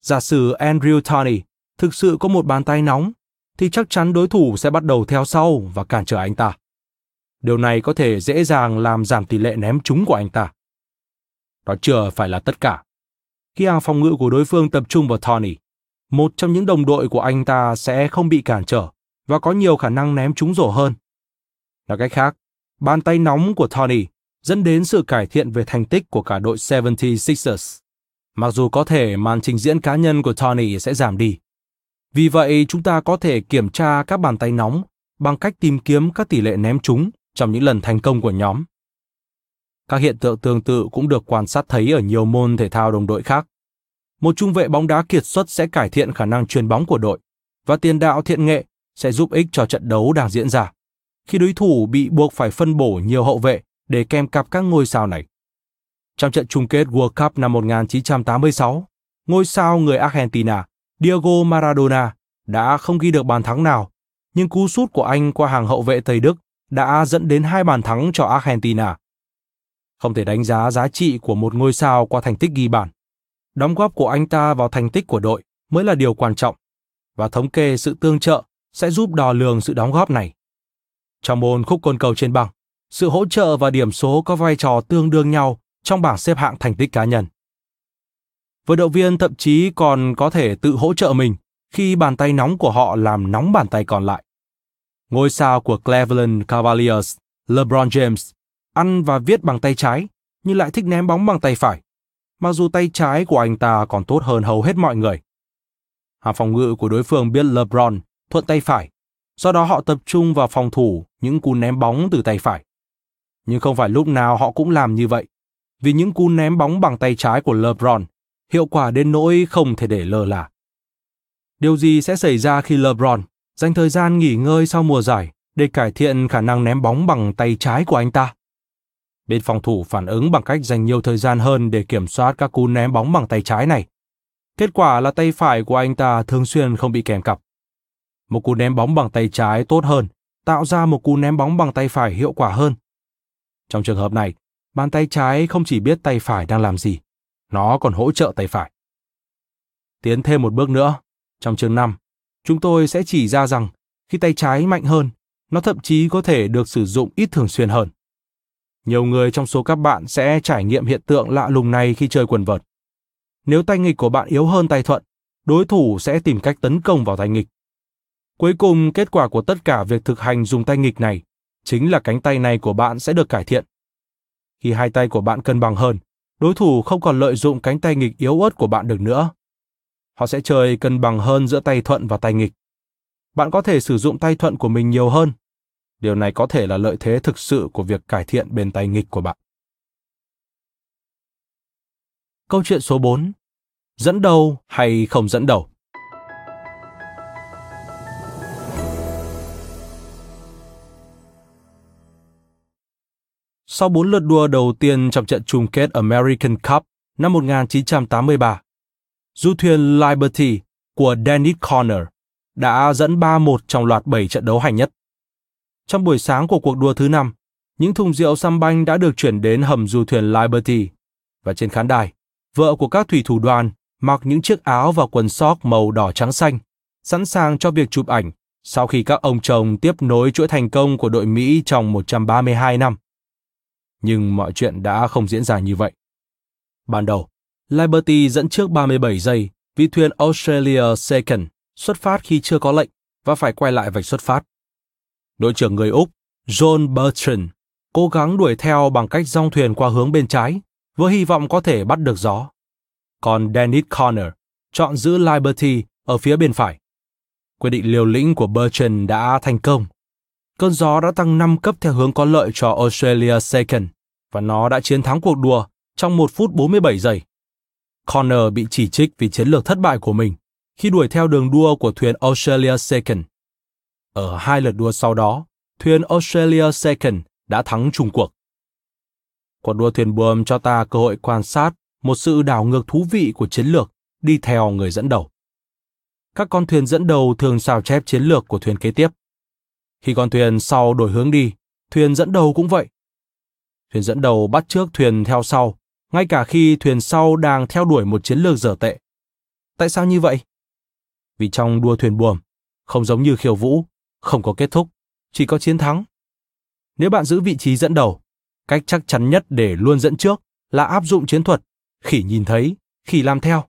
Giả sử Andrew Toney thực sự có một bàn tay nóng, thì chắc chắn đối thủ sẽ bắt đầu theo sau và cản trở anh ta. Điều này có thể dễ dàng làm giảm tỷ lệ ném trúng của anh ta. Đó chưa phải là tất cả. Khi hàng phòng ngự của đối phương tập trung vào Toney, một trong những đồng đội của anh ta sẽ không bị cản trở và có nhiều khả năng ném trúng rổ hơn. Nói cách khác, bàn tay nóng của Toney dẫn đến sự cải thiện về thành tích của cả đội 76ers. Mặc dù có thể màn trình diễn cá nhân của Toney sẽ giảm đi. Vì vậy, chúng ta có thể kiểm tra các bàn tay nóng bằng cách tìm kiếm các tỷ lệ ném trúng trong những lần thành công của nhóm. Các hiện tượng tương tự cũng được quan sát thấy ở nhiều môn thể thao đồng đội khác. Một trung vệ bóng đá kiệt xuất sẽ cải thiện khả năng chuyền bóng của đội, và tiền đạo thiện nghệ sẽ giúp ích cho trận đấu đang diễn ra, khi đối thủ bị buộc phải phân bổ nhiều hậu vệ để kèm cặp các ngôi sao này. Trong trận chung kết World Cup năm 1986, ngôi sao người Argentina Diego Maradona đã không ghi được bàn thắng nào, nhưng cú sút của anh qua hàng hậu vệ Tây Đức đã dẫn đến 2 bàn thắng cho Argentina. Không thể đánh giá giá trị của một ngôi sao qua thành tích ghi bàn. Đóng góp của anh ta vào thành tích của đội mới là điều quan trọng, và thống kê sự tương trợ sẽ giúp đo lường sự đóng góp này. Trong môn khúc côn cầu trên bảng, sự hỗ trợ và điểm số có vai trò tương đương nhau trong bảng xếp hạng thành tích cá nhân. Vận động viên thậm chí còn có thể tự hỗ trợ mình khi bàn tay nóng của họ làm nóng bàn tay còn lại. Ngôi sao của Cleveland Cavaliers, LeBron James, ăn và viết bằng tay trái nhưng lại thích ném bóng bằng tay phải, mặc dù tay trái của anh ta còn tốt hơn hầu hết mọi người. Hàng phòng ngự của đối phương biết LeBron thuận tay phải, do đó họ tập trung vào phòng thủ những cú ném bóng từ tay phải. Nhưng không phải lúc nào họ cũng làm như vậy, vì những cú ném bóng bằng tay trái của LeBron hiệu quả đến nỗi không thể để lơ là. Điều gì sẽ xảy ra khi LeBron dành thời gian nghỉ ngơi sau mùa giải để cải thiện khả năng ném bóng bằng tay trái của anh ta? Bên phòng thủ phản ứng bằng cách dành nhiều thời gian hơn để kiểm soát các cú ném bóng bằng tay trái này. Kết quả là tay phải của anh ta thường xuyên không bị kèm cặp. Một cú ném bóng bằng tay trái tốt hơn tạo ra một cú ném bóng bằng tay phải hiệu quả hơn. Trong trường hợp này, bàn tay trái không chỉ biết tay phải đang làm gì, nó còn hỗ trợ tay phải. Tiến thêm một bước nữa, trong chương 5, chúng tôi sẽ chỉ ra rằng khi tay trái mạnh hơn, nó thậm chí có thể được sử dụng ít thường xuyên hơn. Nhiều người trong số các bạn sẽ trải nghiệm hiện tượng lạ lùng này khi chơi quần vợt. Nếu tay nghịch của bạn yếu hơn tay thuận, đối thủ sẽ tìm cách tấn công vào tay nghịch. Cuối cùng, kết quả của tất cả việc thực hành dùng tay nghịch này chính là cánh tay này của bạn sẽ được cải thiện. Khi hai tay của bạn cân bằng hơn, đối thủ không còn lợi dụng cánh tay nghịch yếu ớt của bạn được nữa. Họ sẽ chơi cân bằng hơn giữa tay thuận và tay nghịch. Bạn có thể sử dụng tay thuận của mình nhiều hơn. Điều này có thể là lợi thế thực sự của việc cải thiện bên tay nghịch của bạn. Câu chuyện số 4. Dẫn đầu hay không dẫn đầu? Sau 4 lượt đua đầu tiên trong trận chung kết American Cup năm 1983, du thuyền Liberty của Dennis Conner đã dẫn 3-1 trong loạt 7 trận đấu hành nhất. Trong buổi sáng của cuộc đua thứ 5, những thùng rượu sâm banh đã được chuyển đến hầm du thuyền Liberty, và trên khán đài, vợ của các thủy thủ đoàn mặc những chiếc áo và quần sóc màu đỏ trắng xanh, sẵn sàng cho việc chụp ảnh sau khi các ông chồng tiếp nối chuỗi thành công của đội Mỹ trong 132 năm. Nhưng mọi chuyện đã không diễn ra như vậy. ban đầu. Liberty dẫn trước 37 giây vì thuyền Australia Second xuất phát khi chưa có lệnh và phải quay lại vạch xuất phát. Đội trưởng người Úc John Bertrand cố gắng đuổi theo bằng cách dong thuyền qua hướng bên trái với hy vọng có thể bắt được gió. Còn Dennis Conner chọn giữ Liberty ở phía bên phải. Quyết định liều lĩnh của Bertrand đã thành công. Cơn gió đã tăng 5 cấp theo hướng có lợi cho Australia Second và nó đã chiến thắng cuộc đua trong 1 phút 47 giây. Conner bị chỉ trích vì chiến lược thất bại của mình khi đuổi theo đường đua của thuyền Australia Second. Ở hai lượt đua sau đó, thuyền Australia Second đã thắng chung cuộc. Cuộc đua thuyền buồm cho ta cơ hội quan sát một sự đảo ngược thú vị của chiến lược đi theo người dẫn đầu. Các con thuyền dẫn đầu thường sao chép chiến lược của thuyền kế tiếp. Khi con thuyền sau đổi hướng đi, thuyền dẫn đầu cũng vậy. Thuyền dẫn đầu bắt trước thuyền theo sau, ngay cả khi thuyền sau đang theo đuổi một chiến lược dở tệ. Tại sao như vậy? Vì trong đua thuyền buồm, không giống như khiêu vũ, không có kết thúc, chỉ có chiến thắng. Nếu bạn giữ vị trí dẫn đầu, cách chắc chắn nhất để luôn dẫn trước là áp dụng chiến thuật khỉ nhìn thấy, khỉ làm theo.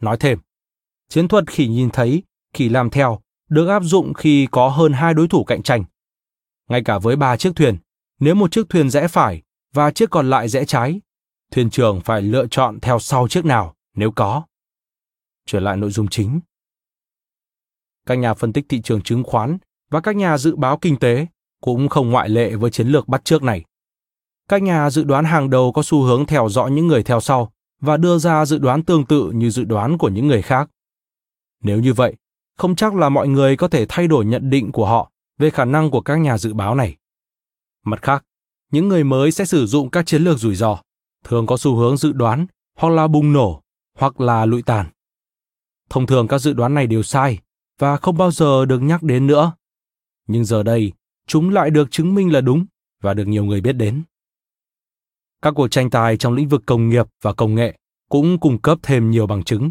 Nói thêm, chiến thuật khỉ nhìn thấy, khỉ làm theo được áp dụng khi có hơn 2 đối thủ cạnh tranh. Ngay cả với 3 chiếc thuyền, nếu một chiếc thuyền rẽ phải và chiếc còn lại rẽ trái, thuyền trưởng phải lựa chọn theo sau chiếc nào nếu có. Trở lại nội dung chính. Các nhà phân tích thị trường chứng khoán và các nhà dự báo kinh tế cũng không ngoại lệ với chiến lược bắt chước này. Các nhà dự đoán hàng đầu có xu hướng theo dõi những người theo sau và đưa ra dự đoán tương tự như dự đoán của những người khác. Nếu như vậy, không chắc là mọi người có thể thay đổi nhận định của họ về khả năng của các nhà dự báo này. Mặt khác, những người mới sẽ sử dụng các chiến lược rủi ro, thường có xu hướng dự đoán hoặc là bùng nổ hoặc là lụi tàn. Thông thường các dự đoán này đều sai và không bao giờ được nhắc đến nữa. Nhưng giờ đây, chúng lại được chứng minh là đúng và được nhiều người biết đến. Các cuộc tranh tài trong lĩnh vực công nghiệp và công nghệ cũng cung cấp thêm nhiều bằng chứng.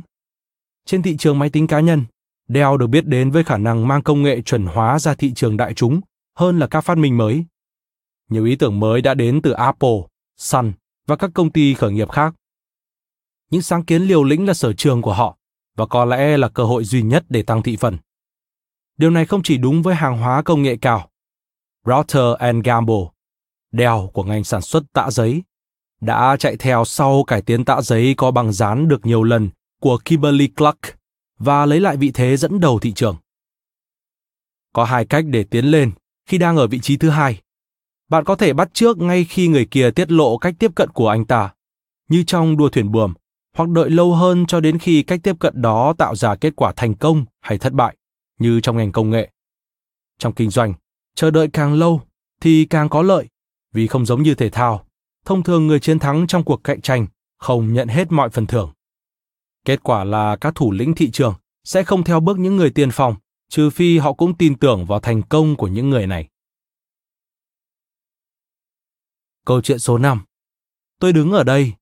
Trên thị trường máy tính cá nhân, Dell được biết đến với khả năng mang công nghệ chuẩn hóa ra thị trường đại chúng hơn là các phát minh mới. Nhiều ý tưởng mới đã đến từ Apple, Sun và các công ty khởi nghiệp khác. Những sáng kiến liều lĩnh là sở trường của họ và có lẽ là cơ hội duy nhất để tăng thị phần. Điều này không chỉ đúng với hàng hóa công nghệ cao. Procter & Gamble, Dell của ngành sản xuất tạ giấy, đã chạy theo sau cải tiến tạ giấy có băng dán được nhiều lần của Kimberly-Clark và lấy lại vị thế dẫn đầu thị trường. Có hai cách để tiến lên khi đang ở vị trí thứ hai. Bạn có thể bắt chước ngay khi người kia tiết lộ cách tiếp cận của anh ta, như trong đua thuyền buồm, hoặc đợi lâu hơn cho đến khi cách tiếp cận đó tạo ra kết quả thành công hay thất bại, như trong ngành công nghệ. Trong kinh doanh, chờ đợi càng lâu thì càng có lợi, vì không giống như thể thao, thông thường người chiến thắng trong cuộc cạnh tranh không nhận hết mọi phần thưởng. Kết quả là các thủ lĩnh thị trường sẽ không theo bước những người tiên phong, trừ phi họ cũng tin tưởng vào thành công của những người này. Câu chuyện số 5. Tôi đứng ở đây.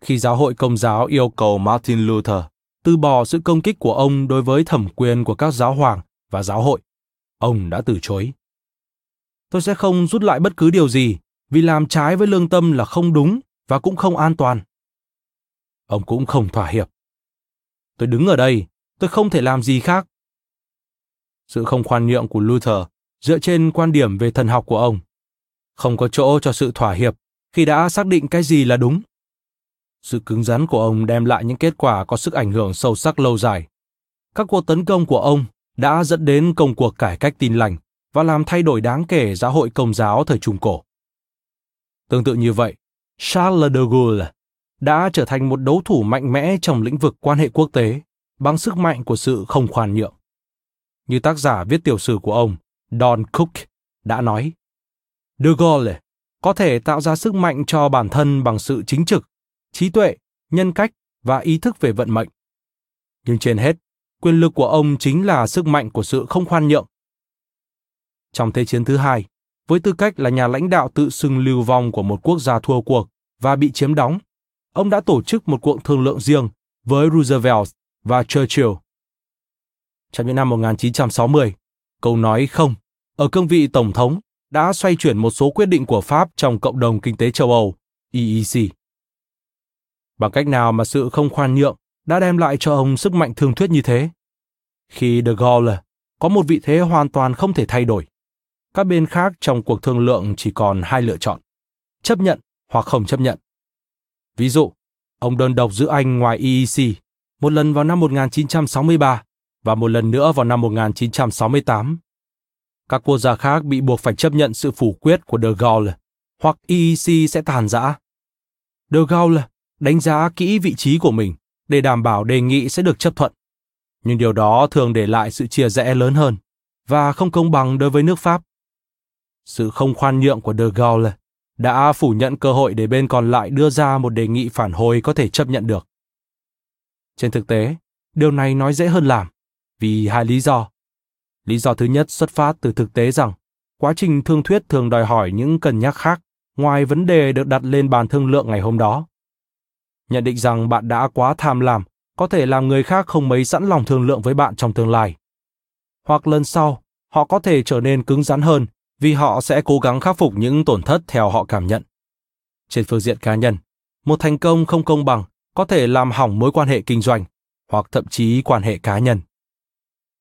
Khi giáo hội Công giáo yêu cầu Martin Luther từ bỏ sự công kích của ông đối với thẩm quyền của các giáo hoàng và giáo hội, ông đã từ chối. Tôi sẽ không rút lại bất cứ điều gì, vì làm trái với lương tâm là không đúng và cũng không an toàn. Ông cũng không thỏa hiệp. Tôi đứng ở đây, tôi không thể làm gì khác. Sự không khoan nhượng của Luther dựa trên quan điểm về thần học của ông. Không có chỗ cho sự thỏa hiệp khi đã xác định cái gì là đúng. Sự cứng rắn của ông đem lại những kết quả có sức ảnh hưởng sâu sắc lâu dài. Các cuộc tấn công của ông đã dẫn đến công cuộc cải cách Tin lành và làm thay đổi đáng kể giáo hội Công giáo thời Trung Cổ. Tương tự như vậy, Charles de Gaulle đã trở thành một đấu thủ mạnh mẽ trong lĩnh vực quan hệ quốc tế bằng sức mạnh của sự không khoan nhượng. Như tác giả viết tiểu sử của ông, Don Cook, đã nói, De Gaulle có thể tạo ra sức mạnh cho bản thân bằng sự chính trực, trí tuệ, nhân cách và ý thức về vận mệnh. Nhưng trên hết, quyền lực của ông chính là sức mạnh của sự không khoan nhượng. Trong Thế chiến thứ hai, với tư cách là nhà lãnh đạo tự xưng lưu vong của một quốc gia thua cuộc và bị chiếm đóng, ông đã tổ chức một cuộc thương lượng riêng với Roosevelt và Churchill. Trong những năm 1960, câu nói không ở cương vị tổng thống đã xoay chuyển một số quyết định của Pháp trong cộng đồng kinh tế châu Âu, EEC. Bằng cách nào mà sự không khoan nhượng đã đem lại cho ông sức mạnh thương thuyết như thế? Khi de Gaulle có một vị thế hoàn toàn không thể thay đổi, các bên khác trong cuộc thương lượng chỉ còn hai lựa chọn, chấp nhận hoặc không chấp nhận. Ví dụ, ông đơn độc giữ Anh ngoài EEC, một lần vào năm 1963 và một lần nữa vào năm 1968. Các quốc gia khác bị buộc phải chấp nhận sự phủ quyết của de Gaulle, hoặc EEC sẽ tàn rã. De Gaulle đánh giá kỹ vị trí của mình để đảm bảo đề nghị sẽ được chấp thuận. Nhưng điều đó thường để lại sự chia rẽ lớn hơn và không công bằng đối với nước Pháp. Sự không khoan nhượng của de Gaulle đã phủ nhận cơ hội để bên còn lại đưa ra một đề nghị phản hồi có thể chấp nhận được. Trên thực tế, điều này nói dễ hơn làm, vì hai lý do. Lý do thứ nhất xuất phát từ thực tế rằng quá trình thương thuyết thường đòi hỏi những cân nhắc khác ngoài vấn đề được đặt lên bàn thương lượng ngày hôm đó. Nhận định rằng bạn đã quá tham lam có thể làm người khác không mấy sẵn lòng thương lượng với bạn trong tương lai. Hoặc lần sau, họ có thể trở nên cứng rắn hơn vì họ sẽ cố gắng khắc phục những tổn thất theo họ cảm nhận. Trên phương diện cá nhân, một thành công không công bằng có thể làm hỏng mối quan hệ kinh doanh hoặc thậm chí quan hệ cá nhân.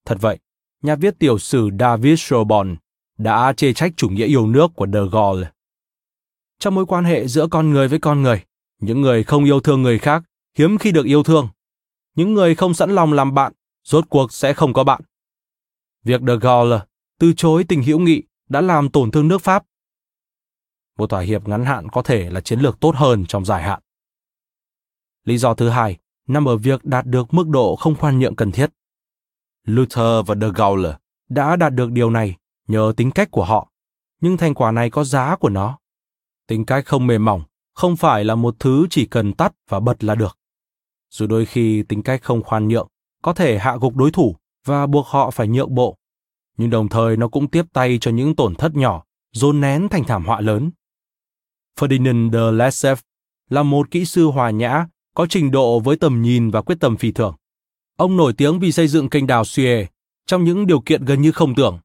Thật vậy, nhà viết tiểu sử David Shelburne đã chê trách chủ nghĩa yêu nước của de Gaulle. Trong mối quan hệ giữa con người với con người, những người không yêu thương người khác hiếm khi được yêu thương. Những người không sẵn lòng làm bạn, rốt cuộc sẽ không có bạn. Việc de Gaulle từ chối tình hữu nghị đã làm tổn thương nước Pháp. Một thỏa hiệp ngắn hạn có thể là chiến lược tốt hơn trong dài hạn. Lý do thứ hai nằm ở việc đạt được mức độ không khoan nhượng cần thiết. Luther và de Gaulle đã đạt được điều này nhờ tính cách của họ, nhưng thành quả này có giá của nó. Tính cách không mềm mỏng không phải là một thứ chỉ cần tắt và bật là được. Dù đôi khi tính cách không khoan nhượng có thể hạ gục đối thủ và buộc họ phải nhượng bộ, nhưng đồng thời nó cũng tiếp tay cho những tổn thất nhỏ dồn nén thành thảm họa lớn. Ferdinand de Lesseps là một kỹ sư hòa nhã có trình độ với tầm nhìn và quyết tâm phi thường. Ông nổi tiếng vì xây dựng kênh đào Suez trong những điều kiện gần như không tưởng.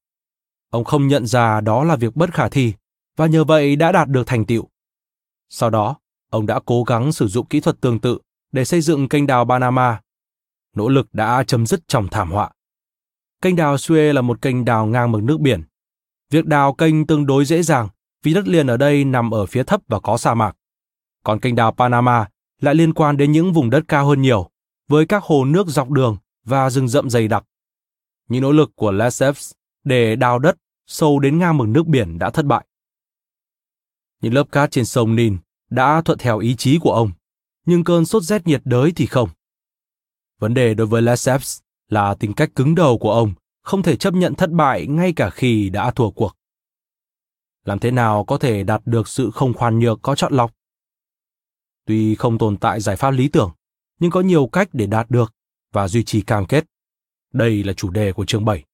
Ông không nhận ra đó là việc bất khả thi và nhờ vậy đã đạt được thành tựu. Sau đó, ông đã cố gắng sử dụng kỹ thuật tương tự để xây dựng kênh đào Panama. Nỗ lực đã chấm dứt trong thảm họa. Kênh đào Suez là một kênh đào ngang mực nước biển. Việc đào kênh tương đối dễ dàng vì đất liền ở đây nằm ở phía thấp và có sa mạc. Còn kênh đào Panama lại liên quan đến những vùng đất cao hơn nhiều, với các hồ nước dọc đường và rừng rậm dày đặc. Những nỗ lực của Lesseps để đào đất sâu đến ngang mực nước biển đã thất bại. Những lớp cát trên sông Nin đã thuận theo ý chí của ông, nhưng cơn sốt rét nhiệt đới thì không. Vấn đề đối với Lesseps là tính cách cứng đầu của ông không thể chấp nhận thất bại ngay cả khi đã thua cuộc. Làm thế nào có thể đạt được sự không khoan nhượng có chọn lọc? Tuy không tồn tại giải pháp lý tưởng, nhưng có nhiều cách để đạt được và duy trì cam kết. Đây là chủ đề của chương 7.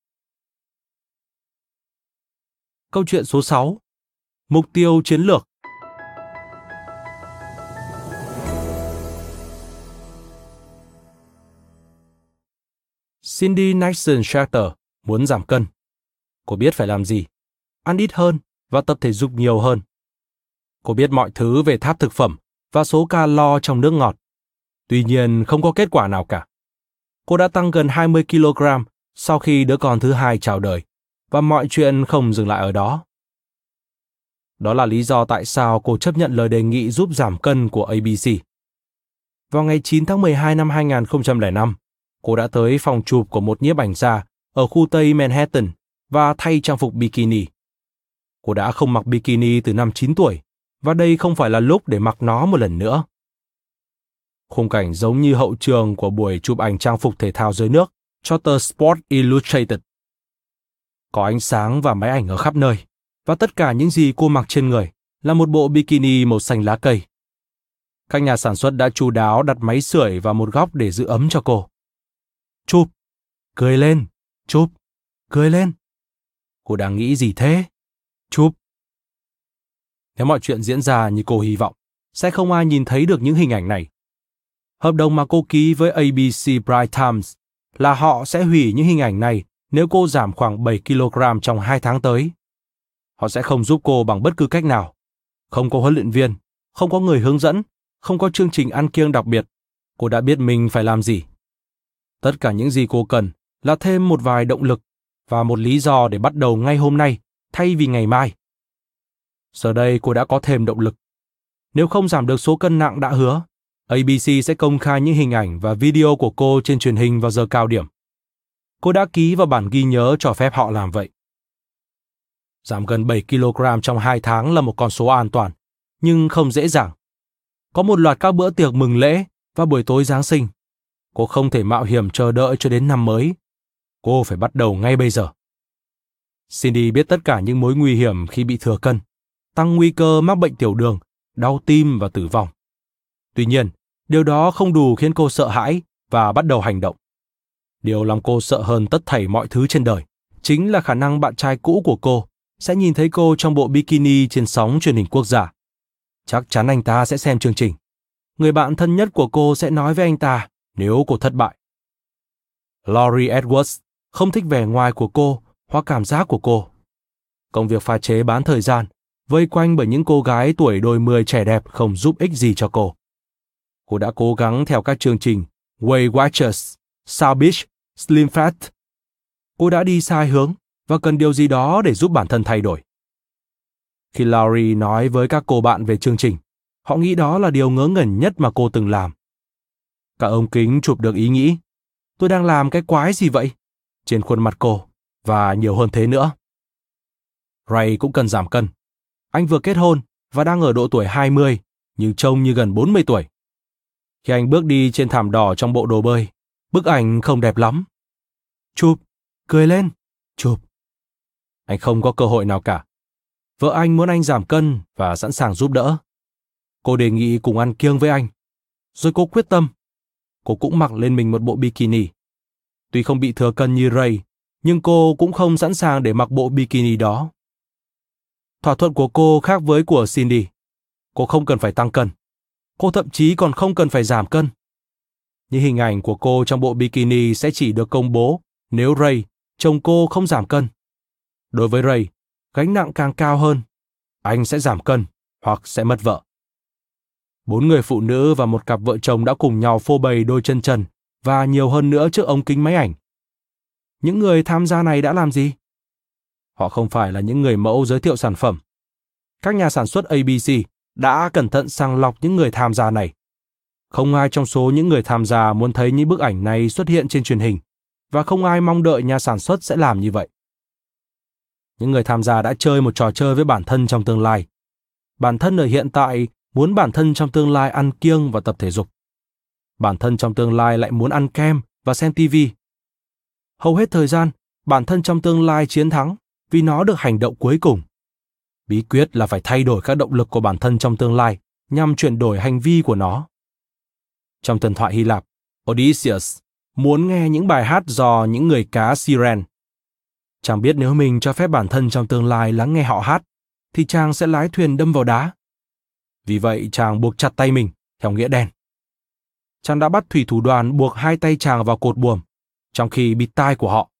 Câu chuyện số 6. Mục tiêu chiến lược. Cindy Nixon Shatter muốn giảm cân. Cô biết phải làm gì? Ăn ít hơn và tập thể dục nhiều hơn. Cô biết mọi thứ về tháp thực phẩm và số calo trong nước ngọt. Tuy nhiên, không có kết quả nào cả. Cô đã tăng gần 20 kg sau khi đứa con thứ hai chào đời, và mọi chuyện không dừng lại ở đó. Đó là lý do tại sao cô chấp nhận lời đề nghị giúp giảm cân của ABC. Vào ngày 9 tháng 12 năm 2005, cô đã tới phòng chụp của một nhiếp ảnh gia ở khu Tây Manhattan và thay trang phục bikini. Cô đã không mặc bikini từ năm 9 tuổi, và đây không phải là lúc để mặc nó một lần nữa. Khung cảnh giống như hậu trường của buổi chụp ảnh trang phục thể thao dưới nước cho tờ Sports Illustrated. Có ánh sáng và máy ảnh ở khắp nơi, và tất cả những gì cô mặc trên người là một bộ bikini màu xanh lá cây. Các nhà sản xuất đã chu đáo đặt máy sưởi vào một góc để giữ ấm cho cô. Chụp, cười lên, chụp, cười lên. Cô đang nghĩ gì thế? Chụp. Nếu mọi chuyện diễn ra như cô hy vọng, sẽ không ai nhìn thấy được những hình ảnh này. Hợp đồng mà cô ký với ABC Prime Times là họ sẽ hủy những hình ảnh này nếu cô giảm khoảng 7 kg trong 2 tháng tới. Họ sẽ không giúp cô bằng bất cứ cách nào. Không có huấn luyện viên, không có người hướng dẫn, không có chương trình ăn kiêng đặc biệt. Cô đã biết mình phải làm gì. Tất cả những gì cô cần là thêm một vài động lực và một lý do để bắt đầu ngay hôm nay thay vì ngày mai. Giờ đây cô đã có thêm động lực. Nếu không giảm được số cân nặng đã hứa, ABC sẽ công khai những hình ảnh và video của cô trên truyền hình vào giờ cao điểm. Cô đã ký vào bản ghi nhớ cho phép họ làm vậy. Giảm gần 7 kg trong 2 tháng là một con số an toàn, nhưng không dễ dàng. Có một loạt các bữa tiệc mừng lễ và buổi tối Giáng sinh. Cô không thể mạo hiểm chờ đợi cho đến năm mới. Cô phải bắt đầu ngay bây giờ. Cindy biết tất cả những mối nguy hiểm khi bị thừa cân, tăng nguy cơ mắc bệnh tiểu đường, đau tim và tử vong. Tuy nhiên, điều đó không đủ khiến cô sợ hãi và bắt đầu hành động. Điều làm cô sợ hơn tất thảy mọi thứ trên đời chính là khả năng bạn trai cũ của cô sẽ nhìn thấy cô trong bộ bikini trên sóng truyền hình quốc gia. Chắc chắn anh ta sẽ xem chương trình. Người bạn thân nhất của cô sẽ nói với anh ta nếu cô thất bại. Laurie Edwards không thích vẻ ngoài của cô hoặc cảm giác của cô. Công việc pha chế bán thời gian, vây quanh bởi những cô gái tuổi đôi mươi trẻ đẹp không giúp ích gì cho cô. Cô đã cố gắng theo các chương trình Weight Watchers, Sotheby's, Slim Fast. Cô đã đi sai hướng và cần điều gì đó để giúp bản thân thay đổi. Khi Laurie nói với các cô bạn về chương trình, họ nghĩ đó là điều ngớ ngẩn nhất mà cô từng làm. Cả ống kính chụp được ý nghĩ, tôi đang làm cái quái gì vậy, trên khuôn mặt cô, và nhiều hơn thế nữa. Ray cũng cần giảm cân. Anh vừa kết hôn và đang ở độ tuổi 20, nhưng trông như gần 40 tuổi. Khi anh bước đi trên thảm đỏ trong bộ đồ bơi, bức ảnh không đẹp lắm. Chụp, cười lên, chụp. Anh không có cơ hội nào cả. Vợ anh muốn anh giảm cân và sẵn sàng giúp đỡ. Cô đề nghị cùng ăn kiêng với anh. Rồi cô quyết tâm. Cô cũng mặc lên mình một bộ bikini. Tuy không bị thừa cân như Ray, nhưng cô cũng không sẵn sàng để mặc bộ bikini đó. Thỏa thuận của cô khác với của Cindy. Cô không cần phải tăng cân. Cô thậm chí còn không cần phải giảm cân. Những hình ảnh của cô trong bộ bikini sẽ chỉ được công bố nếu Ray, chồng cô, không giảm cân. Đối với Ray, gánh nặng càng cao hơn, anh sẽ giảm cân hoặc sẽ mất vợ. 4 người phụ nữ và một cặp vợ chồng đã cùng nhau phô bày đôi chân trần và nhiều hơn nữa trước ống kính máy ảnh. Những người tham gia này đã làm gì? Họ không phải là những người mẫu giới thiệu sản phẩm. Các nhà sản xuất ABC đã cẩn thận sàng lọc những người tham gia này. Không ai trong số những người tham gia muốn thấy những bức ảnh này xuất hiện trên truyền hình, và không ai mong đợi nhà sản xuất sẽ làm như vậy. Những người tham gia đã chơi một trò chơi với bản thân trong tương lai. Bản thân ở hiện tại muốn bản thân trong tương lai ăn kiêng và tập thể dục. Bản thân trong tương lai lại muốn ăn kem và xem TV. Hầu hết thời gian, bản thân trong tương lai chiến thắng vì nó được hành động cuối cùng. Bí quyết là phải thay đổi các động lực của bản thân trong tương lai nhằm chuyển đổi hành vi của nó. Trong thần thoại Hy Lạp, Odysseus muốn nghe những bài hát do những người cá Siren. Chàng biết nếu mình cho phép bản thân trong tương lai lắng nghe họ hát, thì chàng sẽ lái thuyền đâm vào đá. Vì vậy chàng buộc chặt tay mình, theo nghĩa đen. Chàng đã bắt thủy thủ đoàn buộc hai tay chàng vào cột buồm, trong khi bịt tai của họ.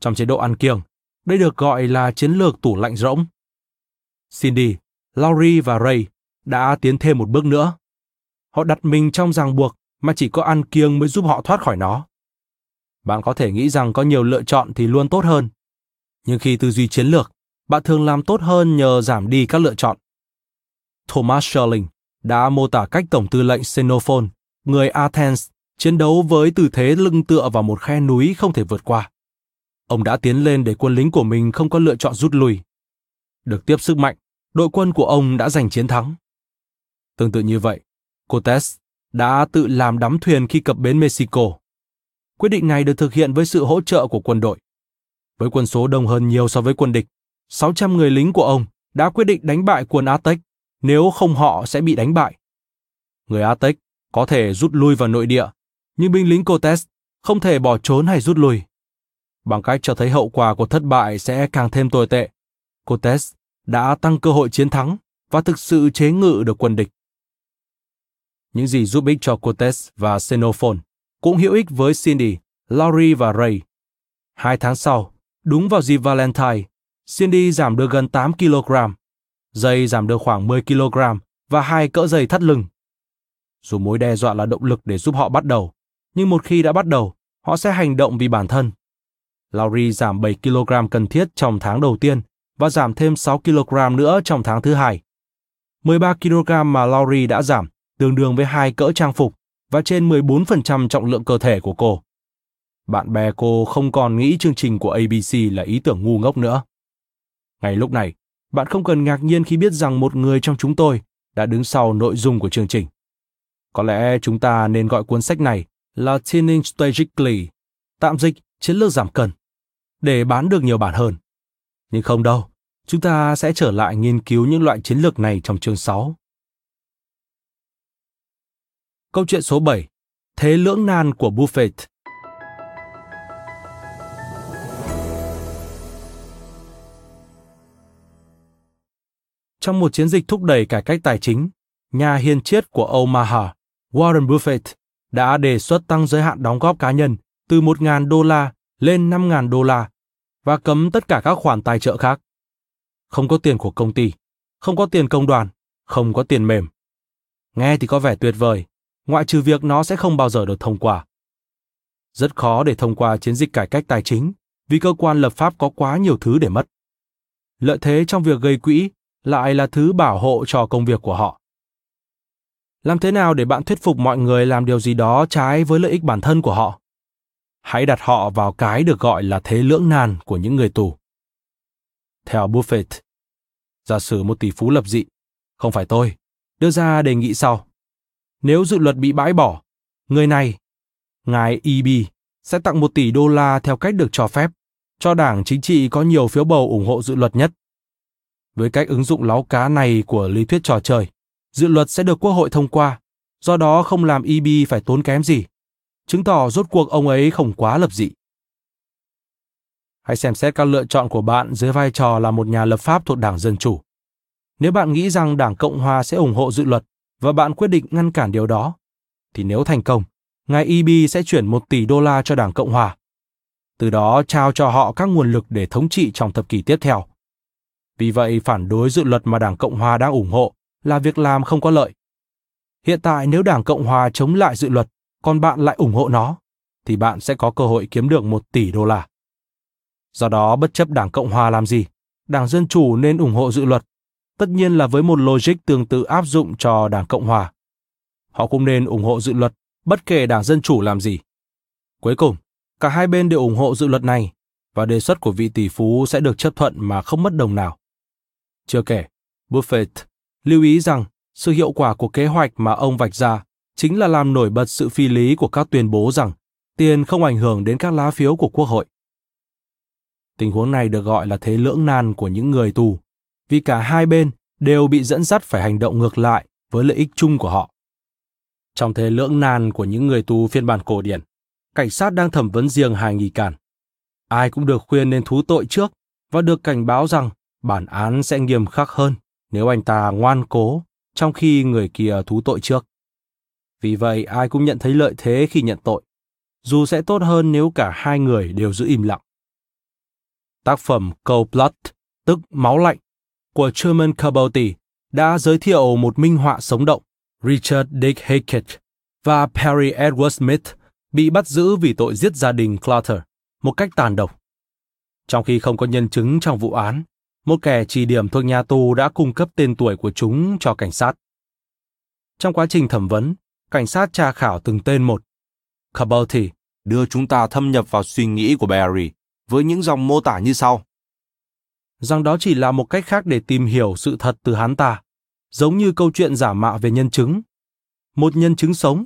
Trong chế độ ăn kiêng, đây được gọi là chiến lược tủ lạnh rỗng. Cindy, Laurie và Ray đã tiến thêm một bước nữa. Họ đặt mình trong ràng buộc mà chỉ có ăn kiêng mới giúp họ thoát khỏi nó. Bạn có thể nghĩ rằng có nhiều lựa chọn thì luôn tốt hơn. Nhưng khi tư duy chiến lược, bạn thường làm tốt hơn nhờ giảm đi các lựa chọn. Thomas Schelling đã mô tả cách Tổng tư lệnh Xenophon, người Athens, chiến đấu với tư thế lưng tựa vào một khe núi không thể vượt qua. Ông đã tiến lên để quân lính của mình không có lựa chọn rút lui. Được tiếp sức mạnh, đội quân của ông đã giành chiến thắng. Tương tự như vậy, Cortes đã tự làm đắm thuyền khi cập bến Mexico. Quyết định này được thực hiện với sự hỗ trợ của quân đội. Với quân số đông hơn nhiều so với quân địch, 600 người lính của ông đã quyết định đánh bại quân Aztec, nếu không họ sẽ bị đánh bại. Người Aztec có thể rút lui vào nội địa, nhưng binh lính Cortes không thể bỏ trốn hay rút lui. Bằng cách cho thấy hậu quả của thất bại sẽ càng thêm tồi tệ, Cortes đã tăng cơ hội chiến thắng và thực sự chế ngự được quân địch. Những gì giúp ích cho Cortes và Xenophon cũng hữu ích với Cindy, Laurie và Ray. 2 tháng sau, đúng vào dịp Valentine, Cindy giảm được gần 8 kg, dây giảm được khoảng 10 kg và 2 cỡ dây thắt lưng. Dù mối đe dọa là động lực để giúp họ bắt đầu, nhưng một khi đã bắt đầu, họ sẽ hành động vì bản thân. Laurie giảm 7 kg cần thiết trong tháng đầu tiên và giảm thêm 6 kg nữa trong tháng thứ hai. 13 kg mà Laurie đã giảm tương đương với 2 cỡ trang phục và trên 14% trọng lượng cơ thể của cô. Bạn bè cô không còn nghĩ chương trình của ABC là ý tưởng ngu ngốc nữa. Ngay lúc này, bạn không cần ngạc nhiên khi biết rằng một người trong chúng tôi đã đứng sau nội dung của chương trình. Có lẽ chúng ta nên gọi cuốn sách này là Thinning Strategically, tạm dịch chiến lược giảm cân, để bán được nhiều bản hơn. Nhưng không đâu, chúng ta sẽ trở lại nghiên cứu những loại chiến lược này trong chương 6. Câu chuyện số 7. Thế lưỡng nan của Buffett. Trong một chiến dịch thúc đẩy cải cách tài chính, nhà hiền triết của Omaha, Warren Buffett, đã đề xuất tăng giới hạn đóng góp cá nhân từ $1.000 lên $5.000 và cấm tất cả các khoản tài trợ khác. Không có tiền của công ty, không có tiền công đoàn, không có tiền mềm. Nghe thì có vẻ tuyệt vời, ngoại trừ việc nó sẽ không bao giờ được thông qua. Rất khó để thông qua chiến dịch cải cách tài chính vì cơ quan lập pháp có quá nhiều thứ để mất. Lợi thế trong việc gây quỹ lại là thứ bảo hộ cho công việc của họ. Làm thế nào để bạn thuyết phục mọi người làm điều gì đó trái với lợi ích bản thân của họ? Hãy đặt họ vào cái được gọi là thế lưỡng nan của những người tù. Theo Buffett, giả sử một tỷ phú lập dị, không phải tôi, đưa ra đề nghị sau. Nếu dự luật bị bãi bỏ, người này, ngài EB, sẽ tặng $1 tỷ theo cách được cho phép, cho đảng chính trị có nhiều phiếu bầu ủng hộ dự luật nhất. Với cách ứng dụng láu cá này của lý thuyết trò chơi, dự luật sẽ được Quốc hội thông qua, do đó không làm EB phải tốn kém gì, chứng tỏ rốt cuộc ông ấy không quá lập dị. Hãy xem xét các lựa chọn của bạn dưới vai trò là một nhà lập pháp thuộc Đảng Dân Chủ. Nếu bạn nghĩ rằng Đảng Cộng Hòa sẽ ủng hộ dự luật và bạn quyết định ngăn cản điều đó, thì nếu thành công, ngài EB sẽ chuyển $1 tỷ cho Đảng Cộng Hòa, từ đó trao cho họ các nguồn lực để thống trị trong thập kỷ tiếp theo. Vì vậy, phản đối dự luật mà Đảng Cộng Hòa đang ủng hộ là việc làm không có lợi. Hiện tại nếu Đảng Cộng Hòa chống lại dự luật, còn bạn lại ủng hộ nó, thì bạn sẽ có cơ hội kiếm được $1 tỷ. Do đó, bất chấp Đảng Cộng Hòa làm gì, Đảng Dân Chủ nên ủng hộ dự luật, tất nhiên là với một logic tương tự áp dụng cho Đảng Cộng Hòa. Họ cũng nên ủng hộ dự luật, bất kể Đảng Dân Chủ làm gì. Cuối cùng, cả hai bên đều ủng hộ dự luật này, và đề xuất của vị tỷ phú sẽ được chấp thuận mà không mất đồng nào. Chưa kể, Buffett lưu ý rằng sự hiệu quả của kế hoạch mà ông vạch ra chính là làm nổi bật sự phi lý của các tuyên bố rằng tiền không ảnh hưởng đến các lá phiếu của Quốc hội. Tình huống này được gọi là thế lưỡng nan của những người tù, vì cả hai bên đều bị dẫn dắt phải hành động ngược lại với lợi ích chung của họ. Trong thế lưỡng nan của những người tù phiên bản cổ điển, cảnh sát đang thẩm vấn riêng hai nghi can. Ai cũng được khuyên nên thú tội trước và được cảnh báo rằng bản án sẽ nghiêm khắc hơn nếu anh ta ngoan cố trong khi người kia thú tội trước. Vì vậy, ai cũng nhận thấy lợi thế khi nhận tội, dù sẽ tốt hơn nếu cả hai người đều giữ im lặng. Tác phẩm Cold Blood, tức Máu Lạnh, của Truman Capote đã giới thiệu một minh họa sống động, Richard Dick Hickett và Perry Edward Smith bị bắt giữ vì tội giết gia đình Clutter một cách tàn độc. Trong khi không có nhân chứng trong vụ án, một kẻ chỉ điểm thuộc nhà tù đã cung cấp tên tuổi của chúng cho cảnh sát. Trong quá trình thẩm vấn, cảnh sát tra khảo từng tên một. Capote đưa chúng ta thâm nhập vào suy nghĩ của Barry với những dòng mô tả như sau. Rằng đó chỉ là một cách khác để tìm hiểu sự thật từ hắn ta, giống như câu chuyện giả mạo về nhân chứng. Một nhân chứng sống,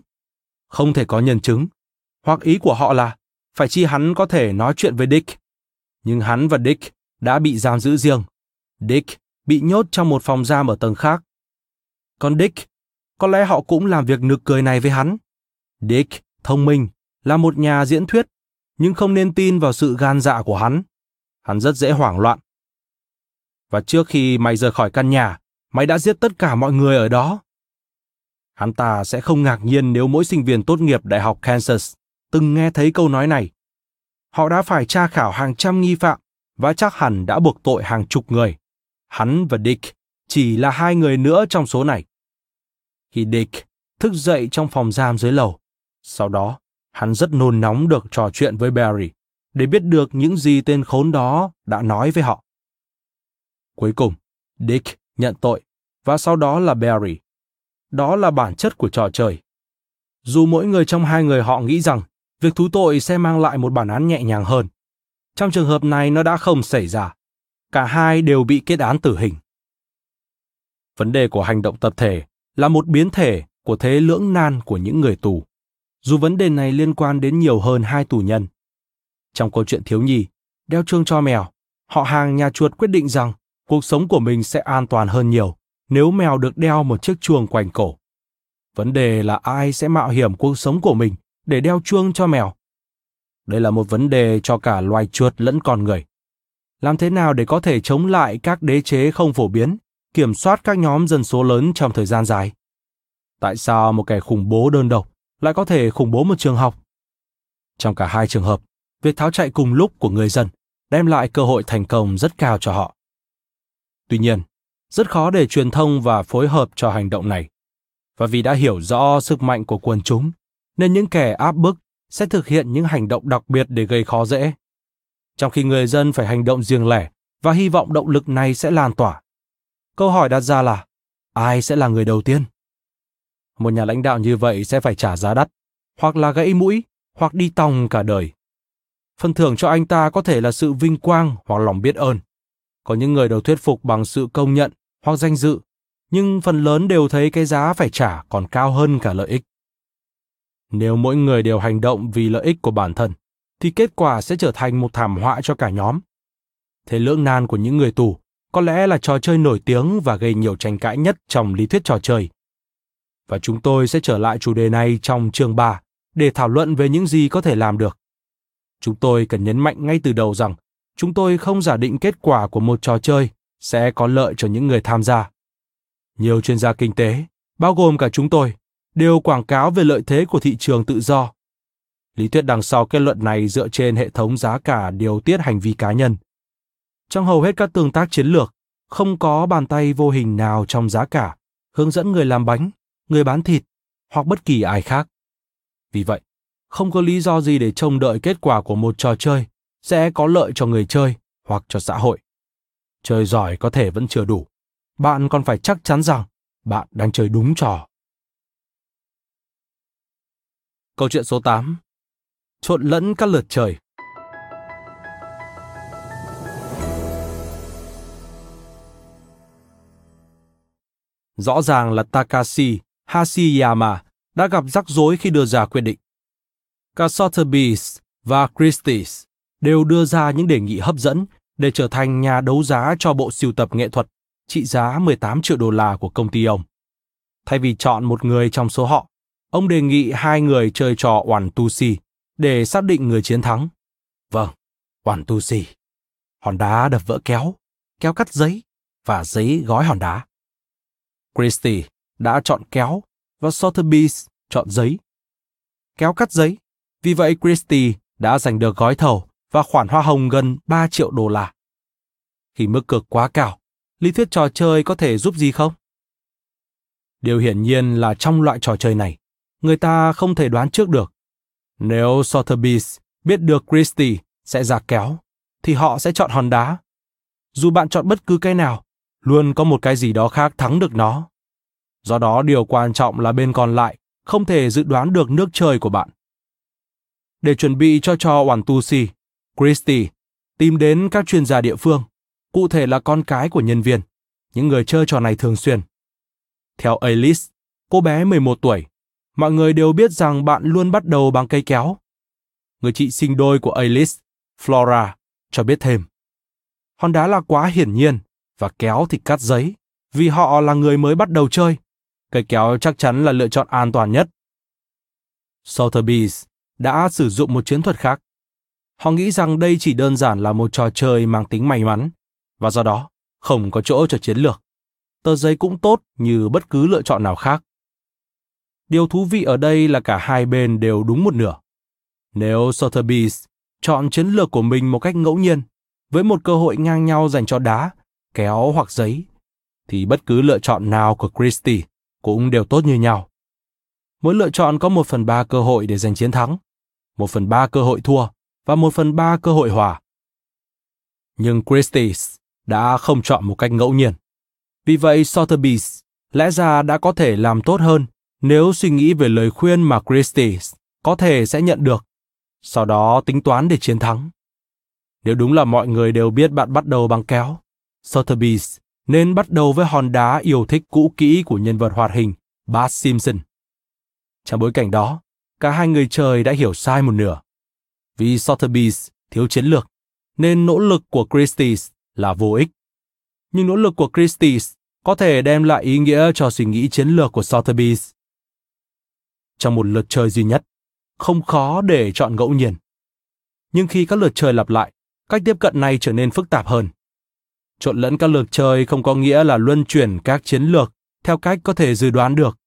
không thể có nhân chứng, hoặc ý của họ là phải chi hắn có thể nói chuyện với Dick. Nhưng hắn và Dick đã bị giam giữ riêng. Dick bị nhốt trong một phòng giam ở tầng khác. Còn Dick, có lẽ họ cũng làm việc nực cười này với hắn. Dick, thông minh, là một nhà diễn thuyết, nhưng không nên tin vào sự gan dạ của hắn. Hắn rất dễ hoảng loạn. Và trước khi mày rời khỏi căn nhà, mày đã giết tất cả mọi người ở đó. Hắn ta sẽ không ngạc nhiên nếu mỗi sinh viên tốt nghiệp Đại học Kansas từng nghe thấy câu nói này. Họ đã phải tra khảo hàng trăm nghi phạm và chắc hẳn đã buộc tội hàng chục người. Hắn và Dick chỉ là hai người nữa trong số này. Khi Dick thức dậy trong phòng giam dưới lầu, sau đó hắn rất nôn nóng được trò chuyện với Barry để biết được những gì tên khốn đó đã nói với họ. Cuối cùng, Dick nhận tội và sau đó là Barry. Đó là bản chất của trò chơi. Dù mỗi người trong hai người họ nghĩ rằng việc thú tội sẽ mang lại một bản án nhẹ nhàng hơn, trong trường hợp này nó đã không xảy ra. Cả hai đều bị kết án tử hình. Vấn đề của hành động tập thể là một biến thể của thế lưỡng nan của những người tù, dù vấn đề này liên quan đến nhiều hơn hai tù nhân. Trong câu chuyện thiếu nhi, đeo chuông cho mèo, họ hàng nhà chuột quyết định rằng cuộc sống của mình sẽ an toàn hơn nhiều nếu mèo được đeo một chiếc chuông quanh cổ. Vấn đề là ai sẽ mạo hiểm cuộc sống của mình để đeo chuông cho mèo? Đây là một vấn đề cho cả loài chuột lẫn con người. Làm thế nào để có thể chống lại các đế chế không phổ biến, kiểm soát các nhóm dân số lớn trong thời gian dài? Tại sao một kẻ khủng bố đơn độc lại có thể khủng bố một trường học? Trong cả hai trường hợp, việc tháo chạy cùng lúc của người dân đem lại cơ hội thành công rất cao cho họ. Tuy nhiên, rất khó để truyền thông và phối hợp cho hành động này. Và vì đã hiểu rõ sức mạnh của quần chúng, nên những kẻ áp bức sẽ thực hiện những hành động đặc biệt để gây khó dễ, trong khi người dân phải hành động riêng lẻ và hy vọng động lực này sẽ lan tỏa. Câu hỏi đặt ra là, ai sẽ là người đầu tiên? Một nhà lãnh đạo như vậy sẽ phải trả giá đắt, hoặc là gãy mũi, hoặc đi tòng cả đời. Phần thưởng cho anh ta có thể là sự vinh quang hoặc lòng biết ơn. Có những người được thuyết phục bằng sự công nhận hoặc danh dự, nhưng phần lớn đều thấy cái giá phải trả còn cao hơn cả lợi ích. Nếu mỗi người đều hành động vì lợi ích của bản thân, thì kết quả sẽ trở thành một thảm họa cho cả nhóm. Thế lưỡng nan của những người tù có lẽ là trò chơi nổi tiếng và gây nhiều tranh cãi nhất trong lý thuyết trò chơi. Và chúng tôi sẽ trở lại chủ đề này trong chương 3 để thảo luận về những gì có thể làm được. Chúng tôi cần nhấn mạnh ngay từ đầu rằng chúng tôi không giả định kết quả của một trò chơi sẽ có lợi cho những người tham gia. Nhiều chuyên gia kinh tế, bao gồm cả chúng tôi, đều quảng cáo về lợi thế của thị trường tự do. Lý thuyết đằng sau kết luận này dựa trên hệ thống giá cả điều tiết hành vi cá nhân. Trong hầu hết các tương tác chiến lược, không có bàn tay vô hình nào trong giá cả hướng dẫn người làm bánh, người bán thịt hoặc bất kỳ ai khác. Vì vậy, không có lý do gì để trông đợi kết quả của một trò chơi sẽ có lợi cho người chơi hoặc cho xã hội. Chơi giỏi có thể vẫn chưa đủ. Bạn còn phải chắc chắn rằng bạn đang chơi đúng trò. Câu chuyện số 8. Trộn lẫn các lượt chơi. Rõ ràng là Takashi Hashiyama đã gặp rắc rối khi đưa ra quyết định. Cả Sotheby's và Christie's đều đưa ra những đề nghị hấp dẫn để trở thành nhà đấu giá cho bộ sưu tập nghệ thuật trị giá 18 triệu đô la của công ty ông. Thay vì chọn một người trong số họ, ông đề nghị hai người chơi trò oằn tu si để xác định người chiến thắng. Vâng, oằn tu si. Hòn đá đập vỡ kéo, kéo cắt giấy và giấy gói hòn đá. Christie đã chọn kéo và Sotheby's chọn giấy. Kéo cắt giấy, vì vậy Christie đã giành được gói thầu và khoản hoa hồng gần 3 triệu đô la. Khi mức cược quá cao, lý thuyết trò chơi có thể giúp gì không? Điều hiển nhiên là trong loại trò chơi này, người ta không thể đoán trước được. Nếu Sotheby's biết được Christie sẽ ra kéo, thì họ sẽ chọn hòn đá. Dù bạn chọn bất cứ cái nào, luôn có một cái gì đó khác thắng được nó. Do đó điều quan trọng là bên còn lại không thể dự đoán được nước chơi của bạn. Để chuẩn bị cho trò oằn tu si, Christie tìm đến các chuyên gia địa phương, cụ thể là con cái của nhân viên, những người chơi trò này thường xuyên. Theo Alice, cô bé 11 tuổi, mọi người đều biết rằng bạn luôn bắt đầu bằng cây kéo. Người chị sinh đôi của Alice, Flora, cho biết thêm. Hòn đá là quá hiển nhiên, và kéo thì cắt giấy, vì họ là người mới bắt đầu chơi. Cây kéo chắc chắn là lựa chọn an toàn nhất. Sotheby's đã sử dụng một chiến thuật khác. Họ nghĩ rằng đây chỉ đơn giản là một trò chơi mang tính may mắn, và do đó không có chỗ cho chiến lược. Tờ giấy cũng tốt như bất cứ lựa chọn nào khác. Điều thú vị ở đây là cả hai bên đều đúng một nửa. Nếu Sotheby's chọn chiến lược của mình một cách ngẫu nhiên, với một cơ hội ngang nhau dành cho đá, kéo hoặc giấy, thì bất cứ lựa chọn nào của Christie cũng đều tốt như nhau. Mỗi lựa chọn có 1/3 cơ hội để giành chiến thắng, 1/3 cơ hội thua và 1/3 cơ hội hòa. Nhưng Christie's đã không chọn một cách ngẫu nhiên. Vì vậy Sotheby's lẽ ra đã có thể làm tốt hơn nếu suy nghĩ về lời khuyên mà Christie's có thể sẽ nhận được, sau đó tính toán để chiến thắng. Nếu đúng là mọi người đều biết bạn bắt đầu bằng kéo, Sotheby's nên bắt đầu với hòn đá yêu thích cũ kỹ của nhân vật hoạt hình Bart Simpson. Trong bối cảnh đó, cả hai người chơi đã hiểu sai một nửa. Vì Sotheby's thiếu chiến lược, nên nỗ lực của Christie's là vô ích. Nhưng nỗ lực của Christie's có thể đem lại ý nghĩa cho suy nghĩ chiến lược của Sotheby's. Trong một lượt chơi duy nhất, không khó để chọn ngẫu nhiên. Nhưng khi các lượt chơi lặp lại, cách tiếp cận này trở nên phức tạp hơn. Trộn lẫn các lượt chơi không có nghĩa là luân chuyển các chiến lược theo cách có thể dự đoán được.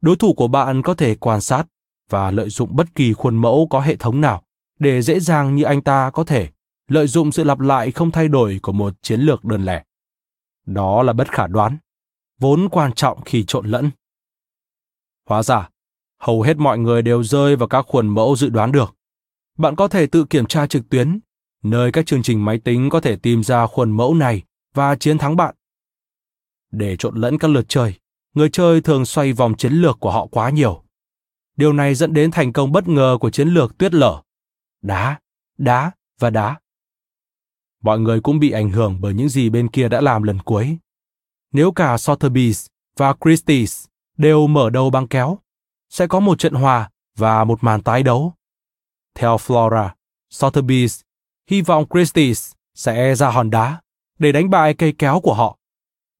Đối thủ của bạn có thể quan sát và lợi dụng bất kỳ khuôn mẫu có hệ thống nào để dễ dàng như anh ta có thể lợi dụng sự lặp lại không thay đổi của một chiến lược đơn lẻ. Đó là bất khả đoán, vốn quan trọng khi trộn lẫn. Hóa ra, hầu hết mọi người đều rơi vào các khuôn mẫu dự đoán được. Bạn có thể tự kiểm tra trực tuyến, nơi các chương trình máy tính có thể tìm ra khuôn mẫu này và chiến thắng bạn. Để trộn lẫn các lượt chơi, người chơi thường xoay vòng chiến lược của họ quá nhiều. Điều này dẫn đến thành công bất ngờ của chiến lược tuyết lở. Đá, đá và đá. Mọi người cũng bị ảnh hưởng bởi những gì bên kia đã làm lần cuối. Nếu cả Sotheby's và Christie's đều mở đầu bằng kéo, sẽ có một trận hòa và một màn tái đấu. Theo Flora, Sotheby's hy vọng Christie's sẽ ra hòn đá để đánh bại cây kéo của họ.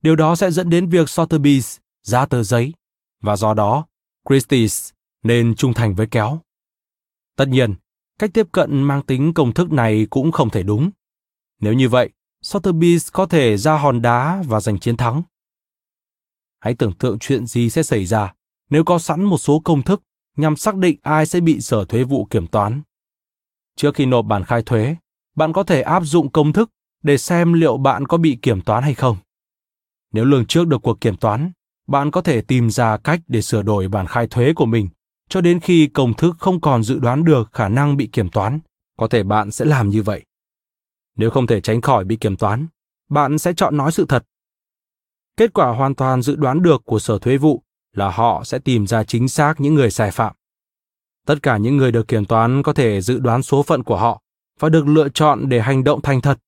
Điều đó sẽ dẫn đến việc Sotheby's ra tờ giấy, và do đó Christie's nên trung thành với kéo. Tất nhiên, cách tiếp cận mang tính công thức này cũng không thể đúng. Nếu như vậy, Sotheby's có thể ra hòn đá và giành chiến thắng. Hãy tưởng tượng chuyện gì sẽ xảy ra nếu có sẵn một số công thức nhằm xác định ai sẽ bị sở thuế vụ kiểm toán. Trước khi nộp bản khai thuế, bạn có thể áp dụng công thức để xem liệu bạn có bị kiểm toán hay không. Nếu lường trước được cuộc kiểm toán, bạn có thể tìm ra cách để sửa đổi bản khai thuế của mình cho đến khi công thức không còn dự đoán được khả năng bị kiểm toán. Có thể bạn sẽ làm như vậy. Nếu không thể tránh khỏi bị kiểm toán, bạn sẽ chọn nói sự thật. Kết quả hoàn toàn dự đoán được của sở thuế vụ là họ sẽ tìm ra chính xác những người sai phạm. Tất cả những người được kiểm toán có thể dự đoán số phận của họ và được lựa chọn để hành động thành thật,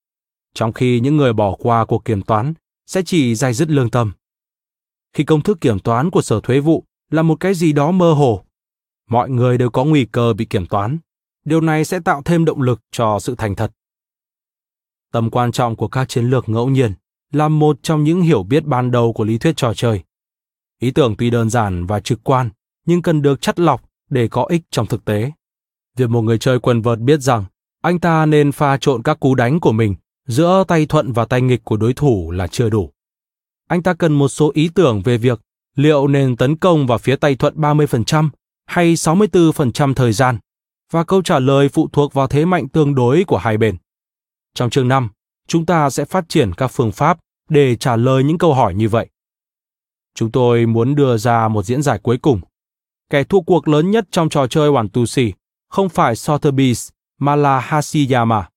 trong khi những người bỏ qua cuộc kiểm toán sẽ chỉ day dứt lương tâm. Khi công thức kiểm toán của sở thuế vụ là một cái gì đó mơ hồ, mọi người đều có nguy cơ bị kiểm toán. Điều này sẽ tạo thêm động lực cho sự thành thật. Tầm quan trọng của các chiến lược ngẫu nhiên là một trong những hiểu biết ban đầu của lý thuyết trò chơi. Ý tưởng tuy đơn giản và trực quan, nhưng cần được chắt lọc để có ích trong thực tế. Việc một người chơi quần vợt biết rằng anh ta nên pha trộn các cú đánh của mình giữa tay thuận và tay nghịch của đối thủ là chưa đủ. Anh ta cần một số ý tưởng về việc liệu nên tấn công vào phía tay thuận 30% hay 64% thời gian, và câu trả lời phụ thuộc vào thế mạnh tương đối của hai bên. Trong chương 5, chúng ta sẽ phát triển các phương pháp để trả lời những câu hỏi như vậy. Chúng tôi muốn đưa ra một diễn giải cuối cùng. Kẻ thua cuộc lớn nhất trong trò chơi One Two Three không phải Sotheby's mà là Hashiyama.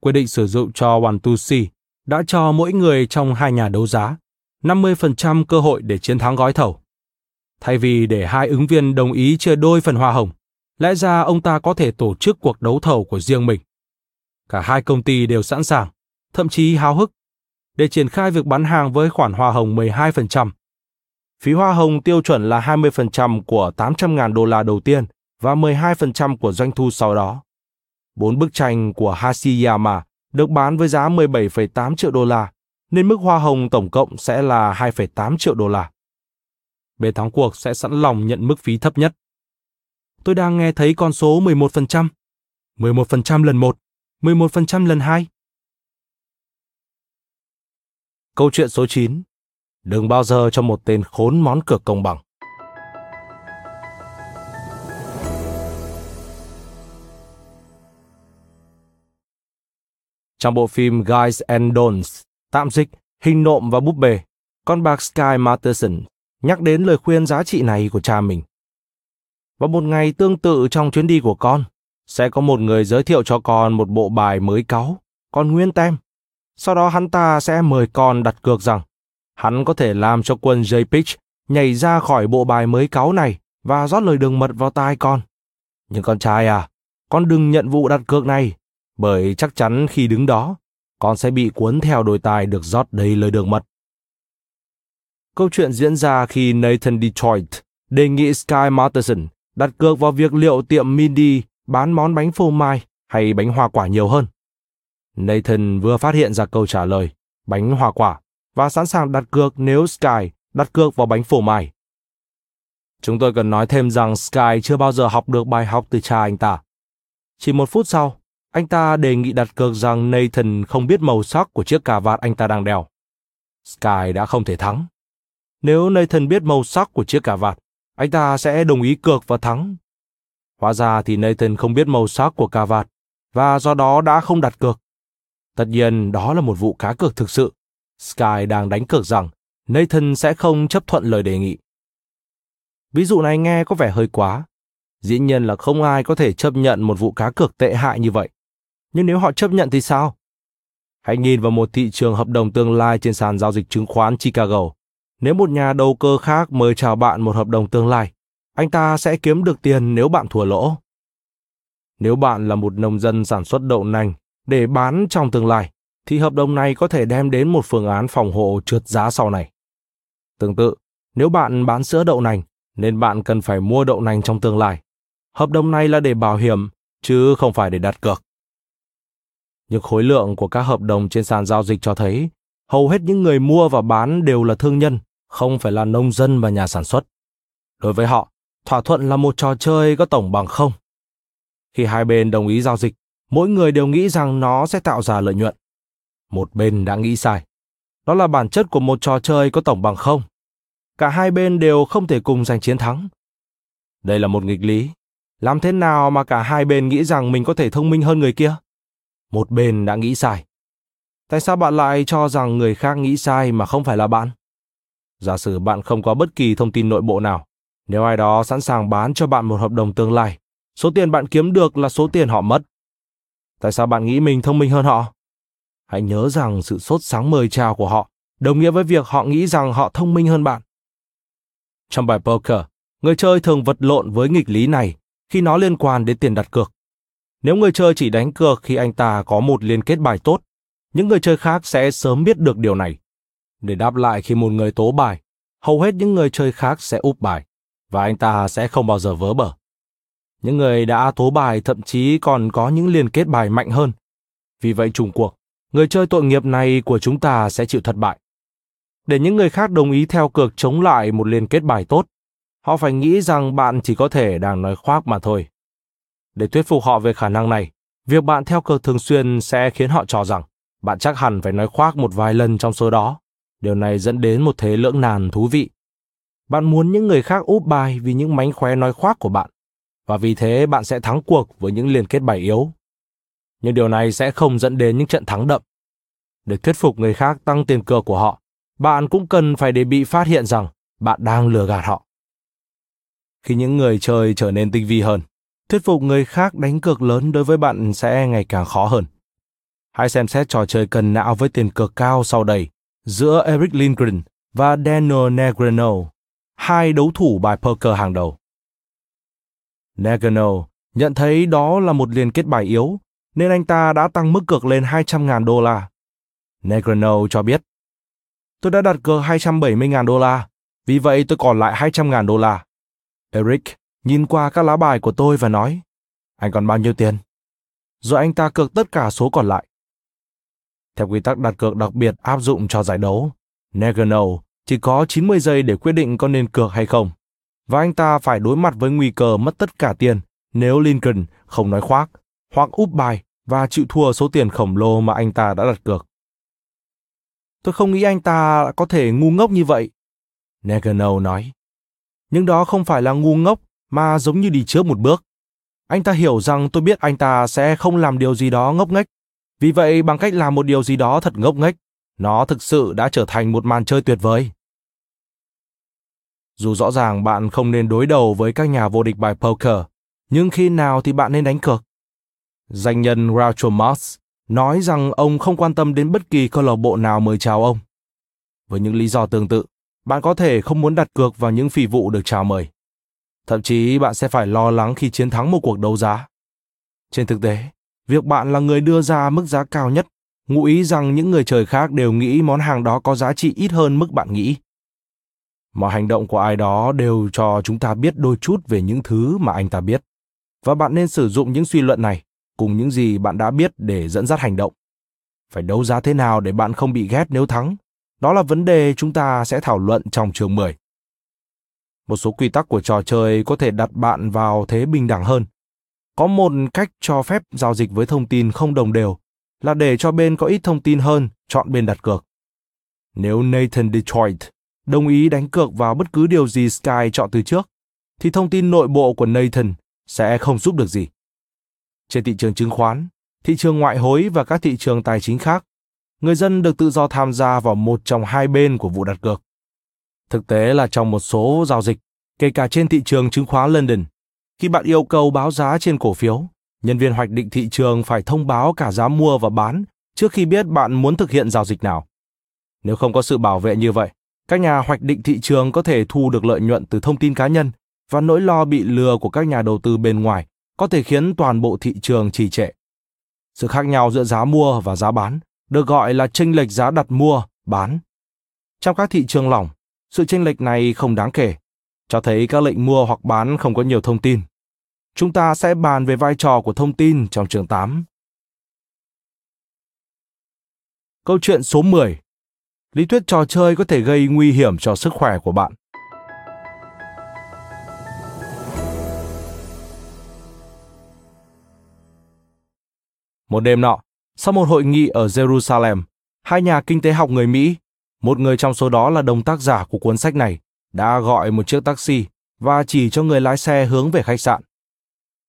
Quyết định sử dụng cho One Two Three đã cho mỗi người trong hai nhà đấu giá 50% cơ hội để chiến thắng gói thầu. Thay vì để hai ứng viên đồng ý chia đôi phần hoa hồng, lẽ ra ông ta có thể tổ chức cuộc đấu thầu của riêng mình. Cả hai công ty đều sẵn sàng, thậm chí háo hức, để triển khai việc bán hàng với khoản hoa hồng 12%. Phí hoa hồng tiêu chuẩn là 20% của $800,000 đầu tiên và 12% của doanh thu sau đó. 4 bức tranh của Hashiyama được bán với giá $17.8 triệu, nên mức hoa hồng tổng cộng sẽ là $2.8 triệu. Bên thắng cuộc sẽ sẵn lòng nhận mức phí thấp nhất. Tôi đang nghe thấy con số 11%. 11% lần 1, 11% lần 2. Câu chuyện số 9. Đừng bao giờ cho một tên khốn món cược công bằng. Trong bộ phim Guys and Don'ts, tạm dịch, hình nộm và búp bê, con bạc Sky Masterson nhắc đến lời khuyên giá trị này của cha mình. Và một ngày tương tự trong chuyến đi của con, sẽ có một người giới thiệu cho con một bộ bài mới cáu, con nguyên tem. Sau đó hắn ta sẽ mời con đặt cược rằng hắn có thể làm cho quân J Pitch nhảy ra khỏi bộ bài mới cáu này và rót lời đường mật vào tai con. Nhưng con trai à, con đừng nhận vụ đặt cược này, bởi chắc chắn khi đứng đó, con sẽ bị cuốn theo đôi tai được rót đầy lời đường mật. Câu chuyện diễn ra khi Nathan Detroit đề nghị Sky Masterson đặt cược vào việc liệu tiệm Mindy bán món bánh phô mai hay bánh hoa quả nhiều hơn. Nathan vừa phát hiện ra câu trả lời, bánh hoa quả, và sẵn sàng đặt cược nếu Sky đặt cược vào bánh phô mai. Chúng tôi cần nói thêm rằng Sky chưa bao giờ học được bài học từ cha anh ta. Chỉ một phút sau, anh ta đề nghị đặt cược rằng Nathan không biết màu sắc của chiếc cà vạt anh ta đang đeo. Sky đã không thể thắng. Nếu Nathan biết màu sắc của chiếc cà vạt, anh ta sẽ đồng ý cược và thắng. Hóa ra thì Nathan không biết màu sắc của cà vạt, và do đó đã không đặt cược. Tất nhiên, đó là một vụ cá cược thực sự. Sky đang đánh cược rằng Nathan sẽ không chấp thuận lời đề nghị. Ví dụ này nghe có vẻ hơi quá. Dĩ nhiên là không ai có thể chấp nhận một vụ cá cược tệ hại như vậy. Nhưng nếu họ chấp nhận thì sao? Hãy nhìn vào một thị trường hợp đồng tương lai trên sàn giao dịch chứng khoán Chicago. Nếu một nhà đầu cơ khác mời chào bạn một hợp đồng tương lai, anh ta sẽ kiếm được tiền nếu bạn thua lỗ. Nếu bạn là một nông dân sản xuất đậu nành để bán trong tương lai, thì hợp đồng này có thể đem đến một phương án phòng hộ trượt giá sau này. Tương tự, nếu bạn bán sữa đậu nành, nên bạn cần phải mua đậu nành trong tương lai. Hợp đồng này là để bảo hiểm, chứ không phải để đặt cược. Nhưng khối lượng của các hợp đồng trên sàn giao dịch cho thấy, hầu hết những người mua và bán đều là thương nhân, không phải là nông dân và nhà sản xuất. Đối với họ, thỏa thuận là một trò chơi có tổng bằng không. Khi hai bên đồng ý giao dịch, mỗi người đều nghĩ rằng nó sẽ tạo ra lợi nhuận. Một bên đã nghĩ sai. Đó là bản chất của một trò chơi có tổng bằng không. Cả hai bên đều không thể cùng giành chiến thắng. Đây là một nghịch lý. Làm thế nào mà cả hai bên nghĩ rằng mình có thể thông minh hơn người kia? Một bên đã nghĩ sai. Tại sao bạn lại cho rằng người khác nghĩ sai mà không phải là bạn? Giả sử bạn không có bất kỳ thông tin nội bộ nào, nếu ai đó sẵn sàng bán cho bạn một hợp đồng tương lai, số tiền bạn kiếm được là số tiền họ mất. Tại sao bạn nghĩ mình thông minh hơn họ? Hãy nhớ rằng sự sốt sắng mời chào của họ đồng nghĩa với việc họ nghĩ rằng họ thông minh hơn bạn. Trong bài poker, người chơi thường vật lộn với nghịch lý này khi nó liên quan đến tiền đặt cược. Nếu người chơi chỉ đánh cược khi anh ta có một liên kết bài tốt, những người chơi khác sẽ sớm biết được điều này. Để đáp lại khi một người tố bài, hầu hết những người chơi khác sẽ úp bài, và anh ta sẽ không bao giờ vớ bở. Những người đã tố bài thậm chí còn có những liên kết bài mạnh hơn. Vì vậy chung cuộc, người chơi tội nghiệp này của chúng ta sẽ chịu thất bại. Để những người khác đồng ý theo cược chống lại một liên kết bài tốt, họ phải nghĩ rằng bạn chỉ có thể đang nói khoác mà thôi. Để thuyết phục họ về khả năng này, việc bạn theo cược thường xuyên sẽ khiến họ cho rằng bạn chắc hẳn phải nói khoác một vài lần trong số đó. Điều này dẫn đến một thế lưỡng nan thú vị. Bạn muốn những người khác úp bài vì những mánh khóe nói khoác của bạn, và vì thế bạn sẽ thắng cuộc với những liên kết bài yếu. Nhưng điều này sẽ không dẫn đến những trận thắng đậm. Để thuyết phục người khác tăng tiền cược của họ, bạn cũng cần phải để bị phát hiện rằng bạn đang lừa gạt họ. Khi những người chơi trở nên tinh vi hơn, thuyết phục người khác đánh cược lớn đối với bạn sẽ ngày càng khó hơn. Hãy xem xét trò chơi cần não với tiền cược cao sau đây giữa Eric Lindgren và Daniel Negreanu, hai đấu thủ bài poker hàng đầu. Negreanu nhận thấy đó là một liên kết bài yếu, nên anh ta đã tăng mức cược lên $200,000. Negreanu cho biết, tôi đã đặt cược $270,000, vì vậy tôi còn lại $200,000. Eric nhìn qua các lá bài của tôi và nói, anh còn bao nhiêu tiền? Rồi anh ta cược tất cả số còn lại. Theo quy tắc đặt cược đặc biệt áp dụng cho giải đấu, Negreanu chỉ có 90 giây để quyết định có nên cược hay không, và anh ta phải đối mặt với nguy cơ mất tất cả tiền nếu Lincoln không nói khoác, hoặc úp bài và chịu thua số tiền khổng lồ mà anh ta đã đặt cược. Tôi không nghĩ anh ta có thể ngu ngốc như vậy, Negreanu nói. Nhưng đó không phải là ngu ngốc mà giống như đi trước một bước. Anh ta hiểu rằng tôi biết anh ta sẽ không làm điều gì đó ngốc nghếch, Vì vậy, bằng cách làm một điều gì đó thật ngốc nghếch, nó thực sự đã trở thành một màn chơi tuyệt vời. Dù rõ ràng bạn không nên đối đầu với các nhà vô địch bài poker, nhưng khi nào thì bạn nên đánh cược? Danh nhân Groucho Marx nói rằng ông không quan tâm đến bất kỳ câu lạc bộ nào mời chào ông. Với những lý do tương tự, bạn có thể không muốn đặt cược vào những phi vụ được chào mời. Thậm chí bạn sẽ phải lo lắng khi chiến thắng một cuộc đấu giá. Trên thực tế, việc bạn là người đưa ra mức giá cao nhất, ngụ ý rằng những người chơi khác đều nghĩ món hàng đó có giá trị ít hơn mức bạn nghĩ. Mọi hành động của ai đó đều cho chúng ta biết đôi chút về những thứ mà anh ta biết. Và bạn nên sử dụng những suy luận này cùng những gì bạn đã biết để dẫn dắt hành động. Phải đấu giá thế nào để bạn không bị ghét nếu thắng? Đó là vấn đề chúng ta sẽ thảo luận trong chương 10. Một số quy tắc của trò chơi có thể đặt bạn vào thế bình đẳng hơn. Có một cách cho phép giao dịch với thông tin không đồng đều là để cho bên có ít thông tin hơn chọn bên đặt cược. Nếu Nathan Detroit đồng ý đánh cược vào bất cứ điều gì Sky chọn từ trước, thì thông tin nội bộ của Nathan sẽ không giúp được gì. Trên thị trường chứng khoán, thị trường ngoại hối và các thị trường tài chính khác, người dân được tự do tham gia vào một trong hai bên của vụ đặt cược. Thực tế là trong một số giao dịch, kể cả trên thị trường chứng khoán London, khi bạn yêu cầu báo giá trên cổ phiếu, nhân viên hoạch định thị trường phải thông báo cả giá mua và bán trước khi biết bạn muốn thực hiện giao dịch nào. Nếu không có sự bảo vệ như vậy, các nhà hoạch định thị trường có thể thu được lợi nhuận từ thông tin cá nhân, và nỗi lo bị lừa của các nhà đầu tư bên ngoài có thể khiến toàn bộ thị trường trì trệ. Sự khác nhau giữa giá mua và giá bán được gọi là chênh lệch giá đặt mua, bán. Trong các thị trường lỏng, sự chênh lệch này không đáng kể, cho thấy các lệnh mua hoặc bán không có nhiều thông tin. Chúng ta sẽ bàn về vai trò của thông tin trong chương 8. Câu chuyện số 10. Lý thuyết trò chơi có thể gây nguy hiểm cho sức khỏe của bạn. Một đêm nọ, sau một hội nghị ở Jerusalem, hai nhà kinh tế học người Mỹ, một người trong số đó là đồng tác giả của cuốn sách này, đã gọi một chiếc taxi và chỉ cho người lái xe hướng về khách sạn.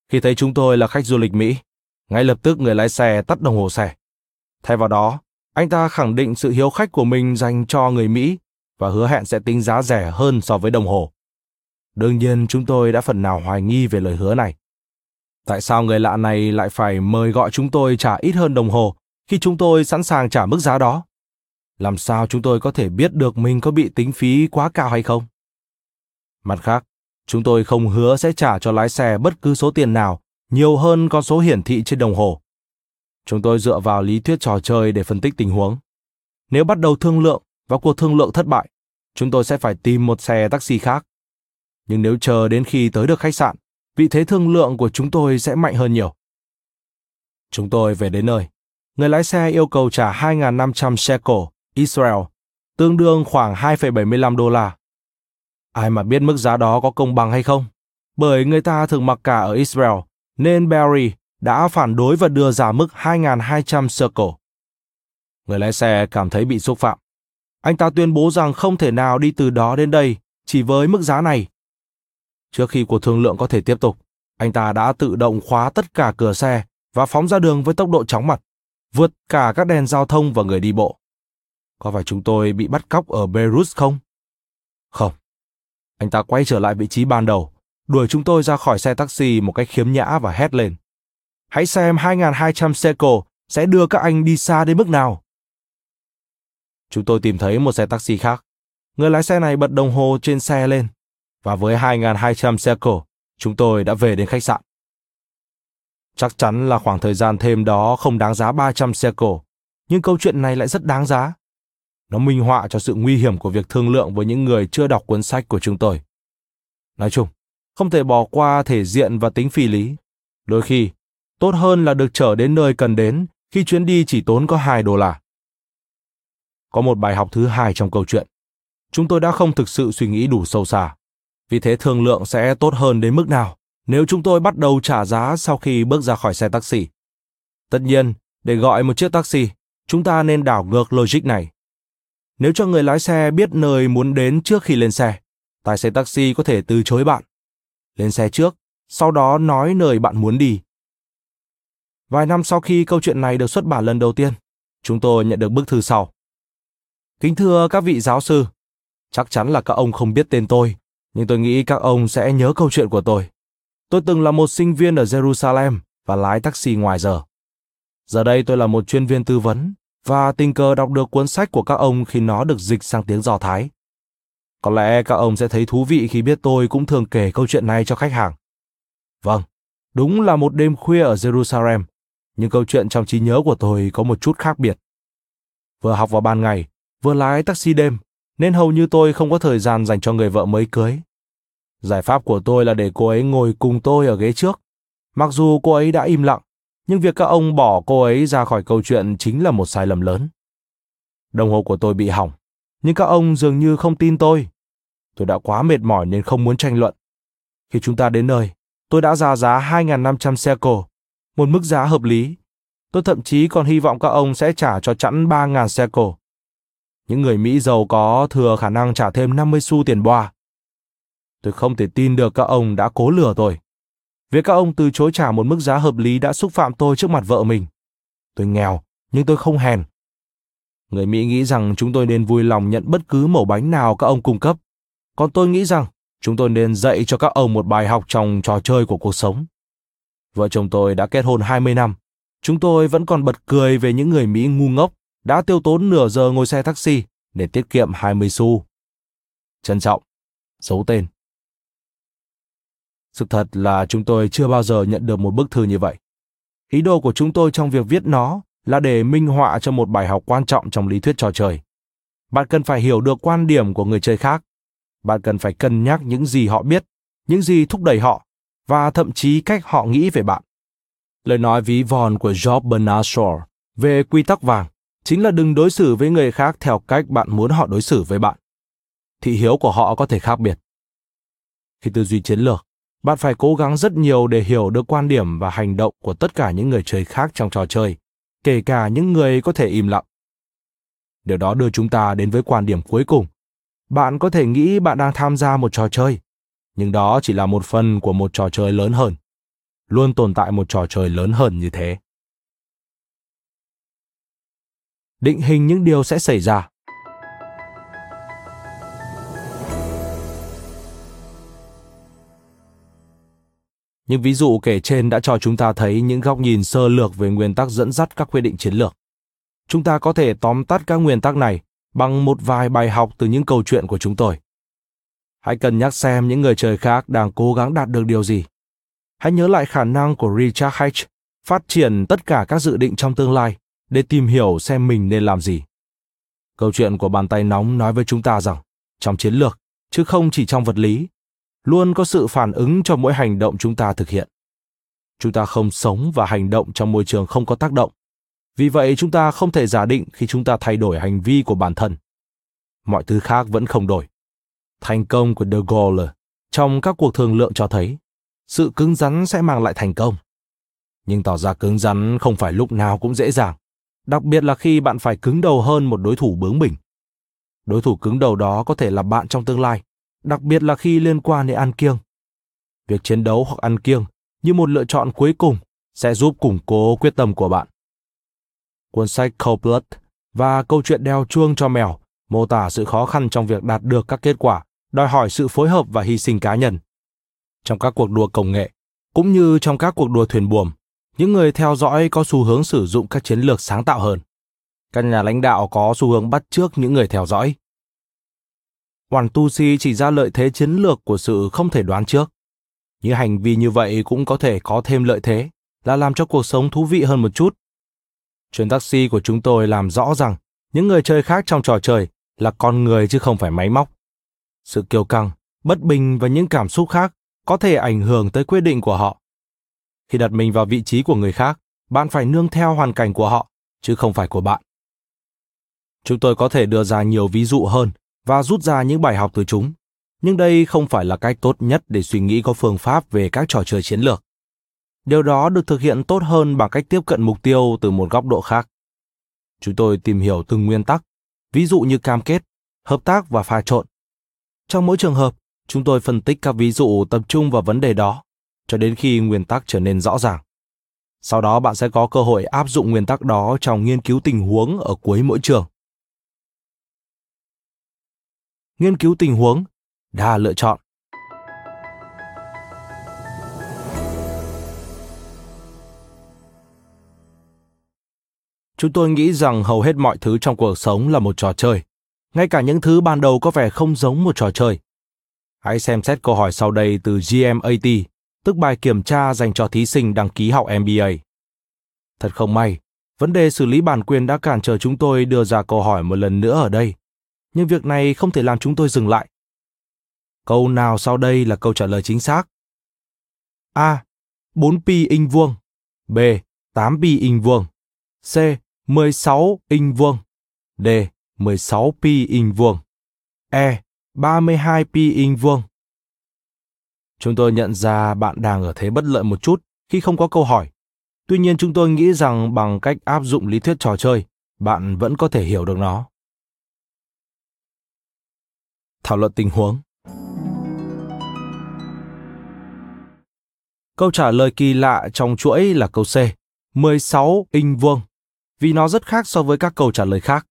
Khi thấy chúng tôi là khách du lịch Mỹ, ngay lập tức người lái xe tắt đồng hồ xe. Thay vào đó, anh ta khẳng định sự hiếu khách của mình dành cho người Mỹ và hứa hẹn sẽ tính giá rẻ hơn so với đồng hồ. Đương nhiên chúng tôi đã phần nào hoài nghi về lời hứa này. Tại sao người lạ này lại phải mời gọi chúng tôi trả ít hơn đồng hồ khi chúng tôi sẵn sàng trả mức giá đó? Làm sao chúng tôi có thể biết được mình có bị tính phí quá cao hay không? Mặt khác, chúng tôi không hứa sẽ trả cho lái xe bất cứ số tiền nào nhiều hơn con số hiển thị trên đồng hồ. Chúng tôi dựa vào lý thuyết trò chơi để phân tích tình huống. Nếu bắt đầu thương lượng và cuộc thương lượng thất bại, chúng tôi sẽ phải tìm một xe taxi khác. Nhưng nếu chờ đến khi tới được khách sạn, vị thế thương lượng của chúng tôi sẽ mạnh hơn nhiều. Chúng tôi về đến nơi. Người lái xe yêu cầu trả 2.500 shekel Israel, tương đương khoảng $2.75. Ai mà biết mức giá đó có công bằng hay không? Bởi người ta thường mặc cả ở Israel, nên Barry đã phản đối và đưa ra mức 2.200 shekel. Người lái xe cảm thấy bị xúc phạm. Anh ta tuyên bố rằng không thể nào đi từ đó đến đây chỉ với mức giá này. Trước khi cuộc thương lượng có thể tiếp tục, anh ta đã tự động khóa tất cả cửa xe và phóng ra đường với tốc độ chóng mặt, vượt cả các đèn giao thông và người đi bộ. Có phải chúng tôi bị bắt cóc ở Beirut không? Không. Anh ta quay trở lại vị trí ban đầu, đuổi chúng tôi ra khỏi xe taxi một cách khiếm nhã và hét lên: "Hãy xem 2.200 shekel sẽ đưa các anh đi xa đến mức nào." Chúng tôi tìm thấy một xe taxi khác. Người lái xe này bật đồng hồ trên xe lên. Và với 2.200 shekel, chúng tôi đã về đến khách sạn. Chắc chắn là khoảng thời gian thêm đó không đáng giá 300 shekel, nhưng câu chuyện này lại rất đáng giá. Nó minh họa cho sự nguy hiểm của việc thương lượng với những người chưa đọc cuốn sách của chúng tôi. Nói chung, không thể bỏ qua thể diện và tính phi lý. Đôi khi, tốt hơn là được chở đến nơi cần đến khi chuyến đi chỉ tốn có $2. Có một bài học thứ hai trong câu chuyện. Chúng tôi đã không thực sự suy nghĩ đủ sâu xa. Vì thế thương lượng sẽ tốt hơn đến mức nào nếu chúng tôi bắt đầu trả giá sau khi bước ra khỏi xe taxi. Tất nhiên, để gọi một chiếc taxi, chúng ta nên đảo ngược logic này. Nếu cho người lái xe biết nơi muốn đến trước khi lên xe, tài xế taxi có thể từ chối bạn. Lên xe trước, sau đó nói nơi bạn muốn đi. Vài năm sau khi câu chuyện này được xuất bản lần đầu tiên, chúng tôi nhận được bức thư sau. Kính thưa các vị giáo sư, chắc chắn là các ông không biết tên tôi, nhưng tôi nghĩ các ông sẽ nhớ câu chuyện của tôi. Tôi từng là một sinh viên ở Jerusalem và lái taxi ngoài giờ. Giờ đây tôi là một chuyên viên tư vấn và tình cờ đọc được cuốn sách của các ông khi nó được dịch sang tiếng Do Thái. Có lẽ các ông sẽ thấy thú vị khi biết tôi cũng thường kể câu chuyện này cho khách hàng. Vâng, đúng là một đêm khuya ở Jerusalem, nhưng câu chuyện trong trí nhớ của tôi có một chút khác biệt. Vừa học vào ban ngày, vừa lái taxi đêm, nên hầu như tôi không có thời gian dành cho người vợ mới cưới. Giải pháp của tôi là để cô ấy ngồi cùng tôi ở ghế trước. Mặc dù cô ấy đã im lặng, nhưng việc các ông bỏ cô ấy ra khỏi câu chuyện chính là một sai lầm lớn. Đồng hồ của tôi bị hỏng, nhưng các ông dường như không tin tôi. Tôi đã quá mệt mỏi nên không muốn tranh luận. Khi chúng ta đến nơi, tôi đã ra giá 2.500 shekel, một mức giá hợp lý. Tôi thậm chí còn hy vọng các ông sẽ trả cho chẵn 3.000 shekel. Những người Mỹ giàu có thừa khả năng trả thêm 50 xu tiền boa. Tôi không thể tin được các ông đã cố lừa tôi. Việc các ông từ chối trả một mức giá hợp lý đã xúc phạm tôi trước mặt vợ mình. Tôi nghèo, nhưng tôi không hèn. Người Mỹ nghĩ rằng chúng tôi nên vui lòng nhận bất cứ mẩu bánh nào các ông cung cấp. Còn tôi nghĩ rằng chúng tôi nên dạy cho các ông một bài học trong trò chơi của cuộc sống. Vợ chồng tôi đã kết hôn 20 năm. Chúng tôi vẫn còn bật cười về những người Mỹ ngu ngốc đã tiêu tốn nửa giờ ngồi xe taxi để tiết kiệm 20 xu. Trân trọng, giấu tên. Sự thật là chúng tôi chưa bao giờ nhận được một bức thư như vậy. Ý đồ của chúng tôi trong việc viết nó là để minh họa cho một bài học quan trọng trong lý thuyết trò chơi. Bạn cần phải hiểu được quan điểm của người chơi khác. Bạn cần phải cân nhắc những gì họ biết, những gì thúc đẩy họ, và thậm chí cách họ nghĩ về bạn. Lời nói ví von của John Bernard Shaw về quy tắc vàng chính là đừng đối xử với người khác theo cách bạn muốn họ đối xử với bạn. Thị hiếu của họ có thể khác biệt. Khi tư duy chiến lược, bạn phải cố gắng rất nhiều để hiểu được quan điểm và hành động của tất cả những người chơi khác trong trò chơi, kể cả những người có thể im lặng. Điều đó đưa chúng ta đến với quan điểm cuối cùng. Bạn có thể nghĩ bạn đang tham gia một trò chơi, nhưng đó chỉ là một phần của một trò chơi lớn hơn. Luôn tồn tại một trò chơi lớn hơn như thế. Định hình những điều sẽ xảy ra. Những ví dụ kể trên đã cho chúng ta thấy những góc nhìn sơ lược về nguyên tắc dẫn dắt các quyết định chiến lược. Chúng ta có thể tóm tắt các nguyên tắc này bằng một vài bài học từ những câu chuyện của chúng tôi. Hãy cân nhắc xem những người chơi khác đang cố gắng đạt được điều gì. Hãy nhớ lại khả năng của Richard Hutt phát triển tất cả các dự định trong tương lai để tìm hiểu xem mình nên làm gì. Câu chuyện của bàn tay nóng nói với chúng ta rằng, trong chiến lược, chứ không chỉ trong vật lý, luôn có sự phản ứng cho mỗi hành động chúng ta thực hiện. Chúng ta không sống và hành động trong môi trường không có tác động. Vì vậy chúng ta không thể giả định khi chúng ta thay đổi hành vi của bản thân. Mọi thứ khác vẫn không đổi. Thành công của de Gaulle trong các cuộc thương lượng cho thấy sự cứng rắn sẽ mang lại thành công. Nhưng tỏ ra cứng rắn không phải lúc nào cũng dễ dàng, đặc biệt là khi bạn phải cứng đầu hơn một đối thủ bướng bỉnh. Đối thủ cứng đầu đó có thể là bạn trong tương lai, đặc biệt là khi liên quan đến ăn kiêng. Việc chiến đấu hoặc ăn kiêng như một lựa chọn cuối cùng sẽ giúp củng cố quyết tâm của bạn. Cuốn sách Cold Blood và câu chuyện đeo chuông cho mèo mô tả sự khó khăn trong việc đạt được các kết quả, đòi hỏi sự phối hợp và hy sinh cá nhân. Trong các cuộc đua công nghệ, cũng như trong các cuộc đua thuyền buồm, những người theo dõi có xu hướng sử dụng các chiến lược sáng tạo hơn. Các nhà lãnh đạo có xu hướng bắt chước những người theo dõi. Hoàn Tu Si chỉ ra lợi thế chiến lược của sự không thể đoán trước. Những hành vi như vậy cũng có thể có thêm lợi thế, là làm cho cuộc sống thú vị hơn một chút. Chuyến taxi của chúng tôi làm rõ rằng những người chơi khác trong trò chơi là con người chứ không phải máy móc. Sự kiêu căng, bất bình và những cảm xúc khác có thể ảnh hưởng tới quyết định của họ. Khi đặt mình vào vị trí của người khác, bạn phải nương theo hoàn cảnh của họ, chứ không phải của bạn. Chúng tôi có thể đưa ra nhiều ví dụ hơn và rút ra những bài học từ chúng, nhưng đây không phải là cách tốt nhất để suy nghĩ có phương pháp về các trò chơi chiến lược. Điều đó được thực hiện tốt hơn bằng cách tiếp cận mục tiêu từ một góc độ khác. Chúng tôi tìm hiểu từng nguyên tắc, ví dụ như cam kết, hợp tác và pha trộn. Trong mỗi trường hợp, chúng tôi phân tích các ví dụ tập trung vào vấn đề đó, cho đến khi nguyên tắc trở nên rõ ràng. Sau đó bạn sẽ có cơ hội áp dụng nguyên tắc đó trong nghiên cứu tình huống ở cuối mỗi trường. Nghiên cứu tình huống, đa lựa chọn. Chúng tôi nghĩ rằng hầu hết mọi thứ trong cuộc sống là một trò chơi, ngay cả những thứ ban đầu có vẻ không giống một trò chơi. Hãy xem xét câu hỏi sau đây từ GMAT, tức bài kiểm tra dành cho thí sinh đăng ký học MBA. Thật không may, vấn đề xử lý bản quyền đã cản trở chúng tôi đưa ra câu hỏi một lần nữa ở đây, nhưng việc này không thể làm chúng tôi dừng lại. Câu nào sau đây là câu trả lời chính xác? A. 4pi inch vuông. B. 8pi inch vuông. C. 16 inch vuông. D. 16pi inch vuông. E. 32pi inch vuông. Chúng tôi nhận ra bạn đang ở thế bất lợi một chút khi không có câu hỏi. Tuy nhiên chúng tôi nghĩ rằng bằng cách áp dụng lý thuyết trò chơi, bạn vẫn có thể hiểu được nó. Thảo luận tình huống. Câu trả lời kỳ lạ trong chuỗi là câu C, 16 inch vuông, vì nó rất khác so với các câu trả lời khác.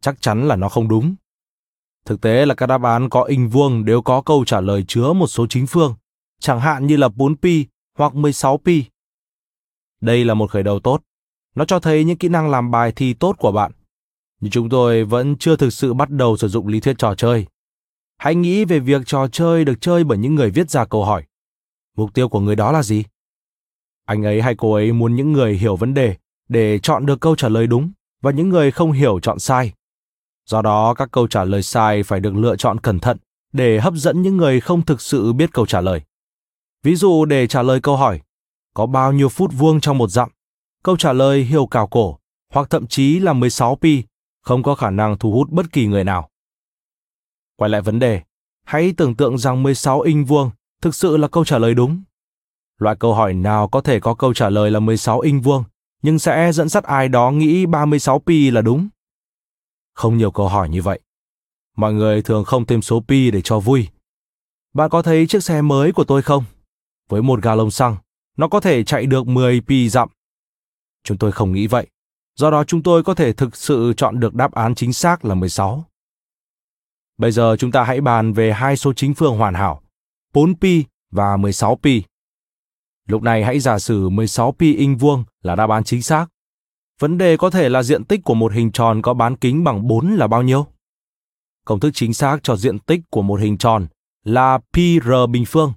Chắc chắn là nó không đúng. Thực tế là các đáp án có inch vuông đều có câu trả lời chứa một số chính phương, chẳng hạn như là 4pi hoặc 16pi. Đây là một khởi đầu tốt. Nó cho thấy những kỹ năng làm bài thi tốt của bạn. Nhưng chúng tôi vẫn chưa thực sự bắt đầu sử dụng lý thuyết trò chơi. Hãy nghĩ về việc trò chơi được chơi bởi những người viết ra câu hỏi. Mục tiêu của người đó là gì? Anh ấy hay cô ấy muốn những người hiểu vấn đề để chọn được câu trả lời đúng và những người không hiểu chọn sai. Do đó, các câu trả lời sai phải được lựa chọn cẩn thận để hấp dẫn những người không thực sự biết câu trả lời. Ví dụ để trả lời câu hỏi, có bao nhiêu phút vuông trong một dặm? Câu trả lời hiều cào cổ hoặc thậm chí là 16pi không có khả năng thu hút bất kỳ người nào. Quay lại vấn đề, hãy tưởng tượng rằng 16 inch vuông thực sự là câu trả lời đúng. Loại câu hỏi nào có thể có câu trả lời là 16 inch vuông, nhưng sẽ dẫn dắt ai đó nghĩ 36pi là đúng? Không nhiều câu hỏi như vậy. Mọi người thường không thêm số pi để cho vui. Bạn có thấy chiếc xe mới của tôi không? Với một galon xăng, nó có thể chạy được 10 pi dặm. Chúng tôi không nghĩ vậy. Do đó chúng tôi có thể thực sự chọn được đáp án chính xác là 16. Bây giờ chúng ta hãy bàn về hai số chính phương hoàn hảo, 4pi và 16pi. Lúc này hãy giả sử 16pi inch vuông là đáp án chính xác. Vấn đề có thể là diện tích của một hình tròn có bán kính bằng 4 là bao nhiêu? Công thức chính xác cho diện tích của một hình tròn là pi r bình phương.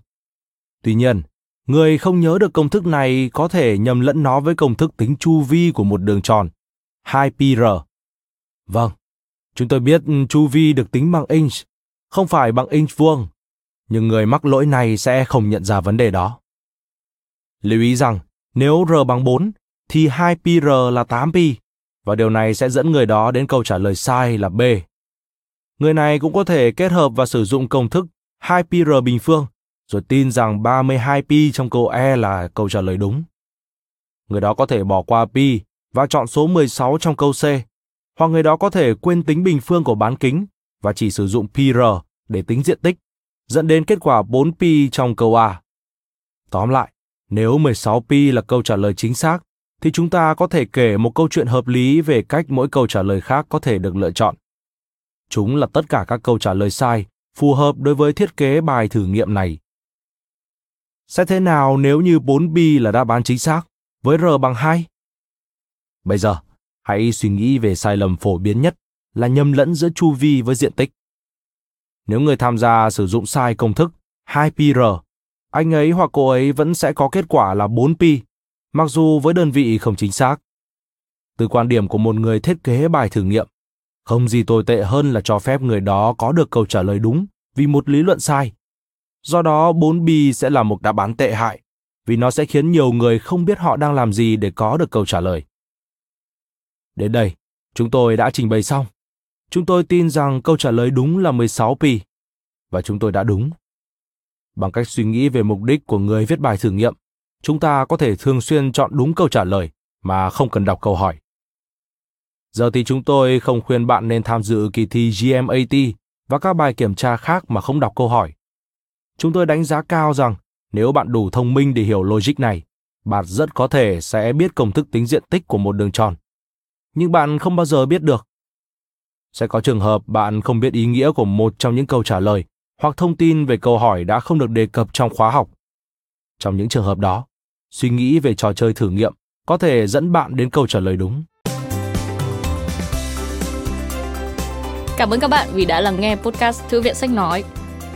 Tuy nhiên, người không nhớ được công thức này có thể nhầm lẫn nó với công thức tính chu vi của một đường tròn, 2 pi r. Vâng, chúng tôi biết chu vi được tính bằng inch, không phải bằng inch vuông, nhưng người mắc lỗi này sẽ không nhận ra vấn đề đó. Lưu ý rằng, nếu r bằng 4, thì 2pi r là 8pi, và điều này sẽ dẫn người đó đến câu trả lời sai là B. Người này cũng có thể kết hợp và sử dụng công thức 2pi r bình phương, rồi tin rằng 32pi trong câu E là câu trả lời đúng. Người đó có thể bỏ qua pi và chọn số 16 trong câu C, hoặc người đó có thể quên tính bình phương của bán kính và chỉ sử dụng pi r để tính diện tích, dẫn đến kết quả 4pi trong câu A. Tóm lại, nếu 16pi là câu trả lời chính xác, thì chúng ta có thể kể một câu chuyện hợp lý về cách mỗi câu trả lời khác có thể được lựa chọn. Chúng là tất cả các câu trả lời sai phù hợp đối với thiết kế bài thử nghiệm này. Sẽ thế nào nếu như 4pi là đáp án chính xác, với R bằng 2? Bây giờ, hãy suy nghĩ về sai lầm phổ biến nhất là nhầm lẫn giữa chu vi với diện tích. Nếu người tham gia sử dụng sai công thức 2pi r, anh ấy hoặc cô ấy vẫn sẽ có kết quả là 4pi, mặc dù với đơn vị không chính xác. Từ quan điểm của một người thiết kế bài thử nghiệm, không gì tồi tệ hơn là cho phép người đó có được câu trả lời đúng vì một lý luận sai. Do đó 4pi sẽ là một đáp án tệ hại, vì nó sẽ khiến nhiều người không biết họ đang làm gì để có được câu trả lời. Đến đây, chúng tôi đã trình bày xong. Chúng tôi tin rằng câu trả lời đúng là 16pi, và chúng tôi đã đúng. Bằng cách suy nghĩ về mục đích của người viết bài thử nghiệm, chúng ta có thể thường xuyên chọn đúng câu trả lời mà không cần đọc câu hỏi. Giờ thì chúng tôi không khuyên bạn nên tham dự kỳ thi GMAT và các bài kiểm tra khác mà không đọc câu hỏi. Chúng tôi đánh giá cao rằng nếu bạn đủ thông minh để hiểu logic này, bạn rất có thể sẽ biết công thức tính diện tích của một đường tròn, nhưng bạn không bao giờ biết được. Sẽ có trường hợp bạn không biết ý nghĩa của một trong những câu trả lời hoặc thông tin về câu hỏi đã không được đề cập trong khóa học. Trong những trường hợp đó, suy nghĩ về trò chơi thử nghiệm có thể dẫn bạn đến câu trả lời đúng. Cảm ơn các bạn vì đã lắng nghe podcast Thư viện Sách Nói.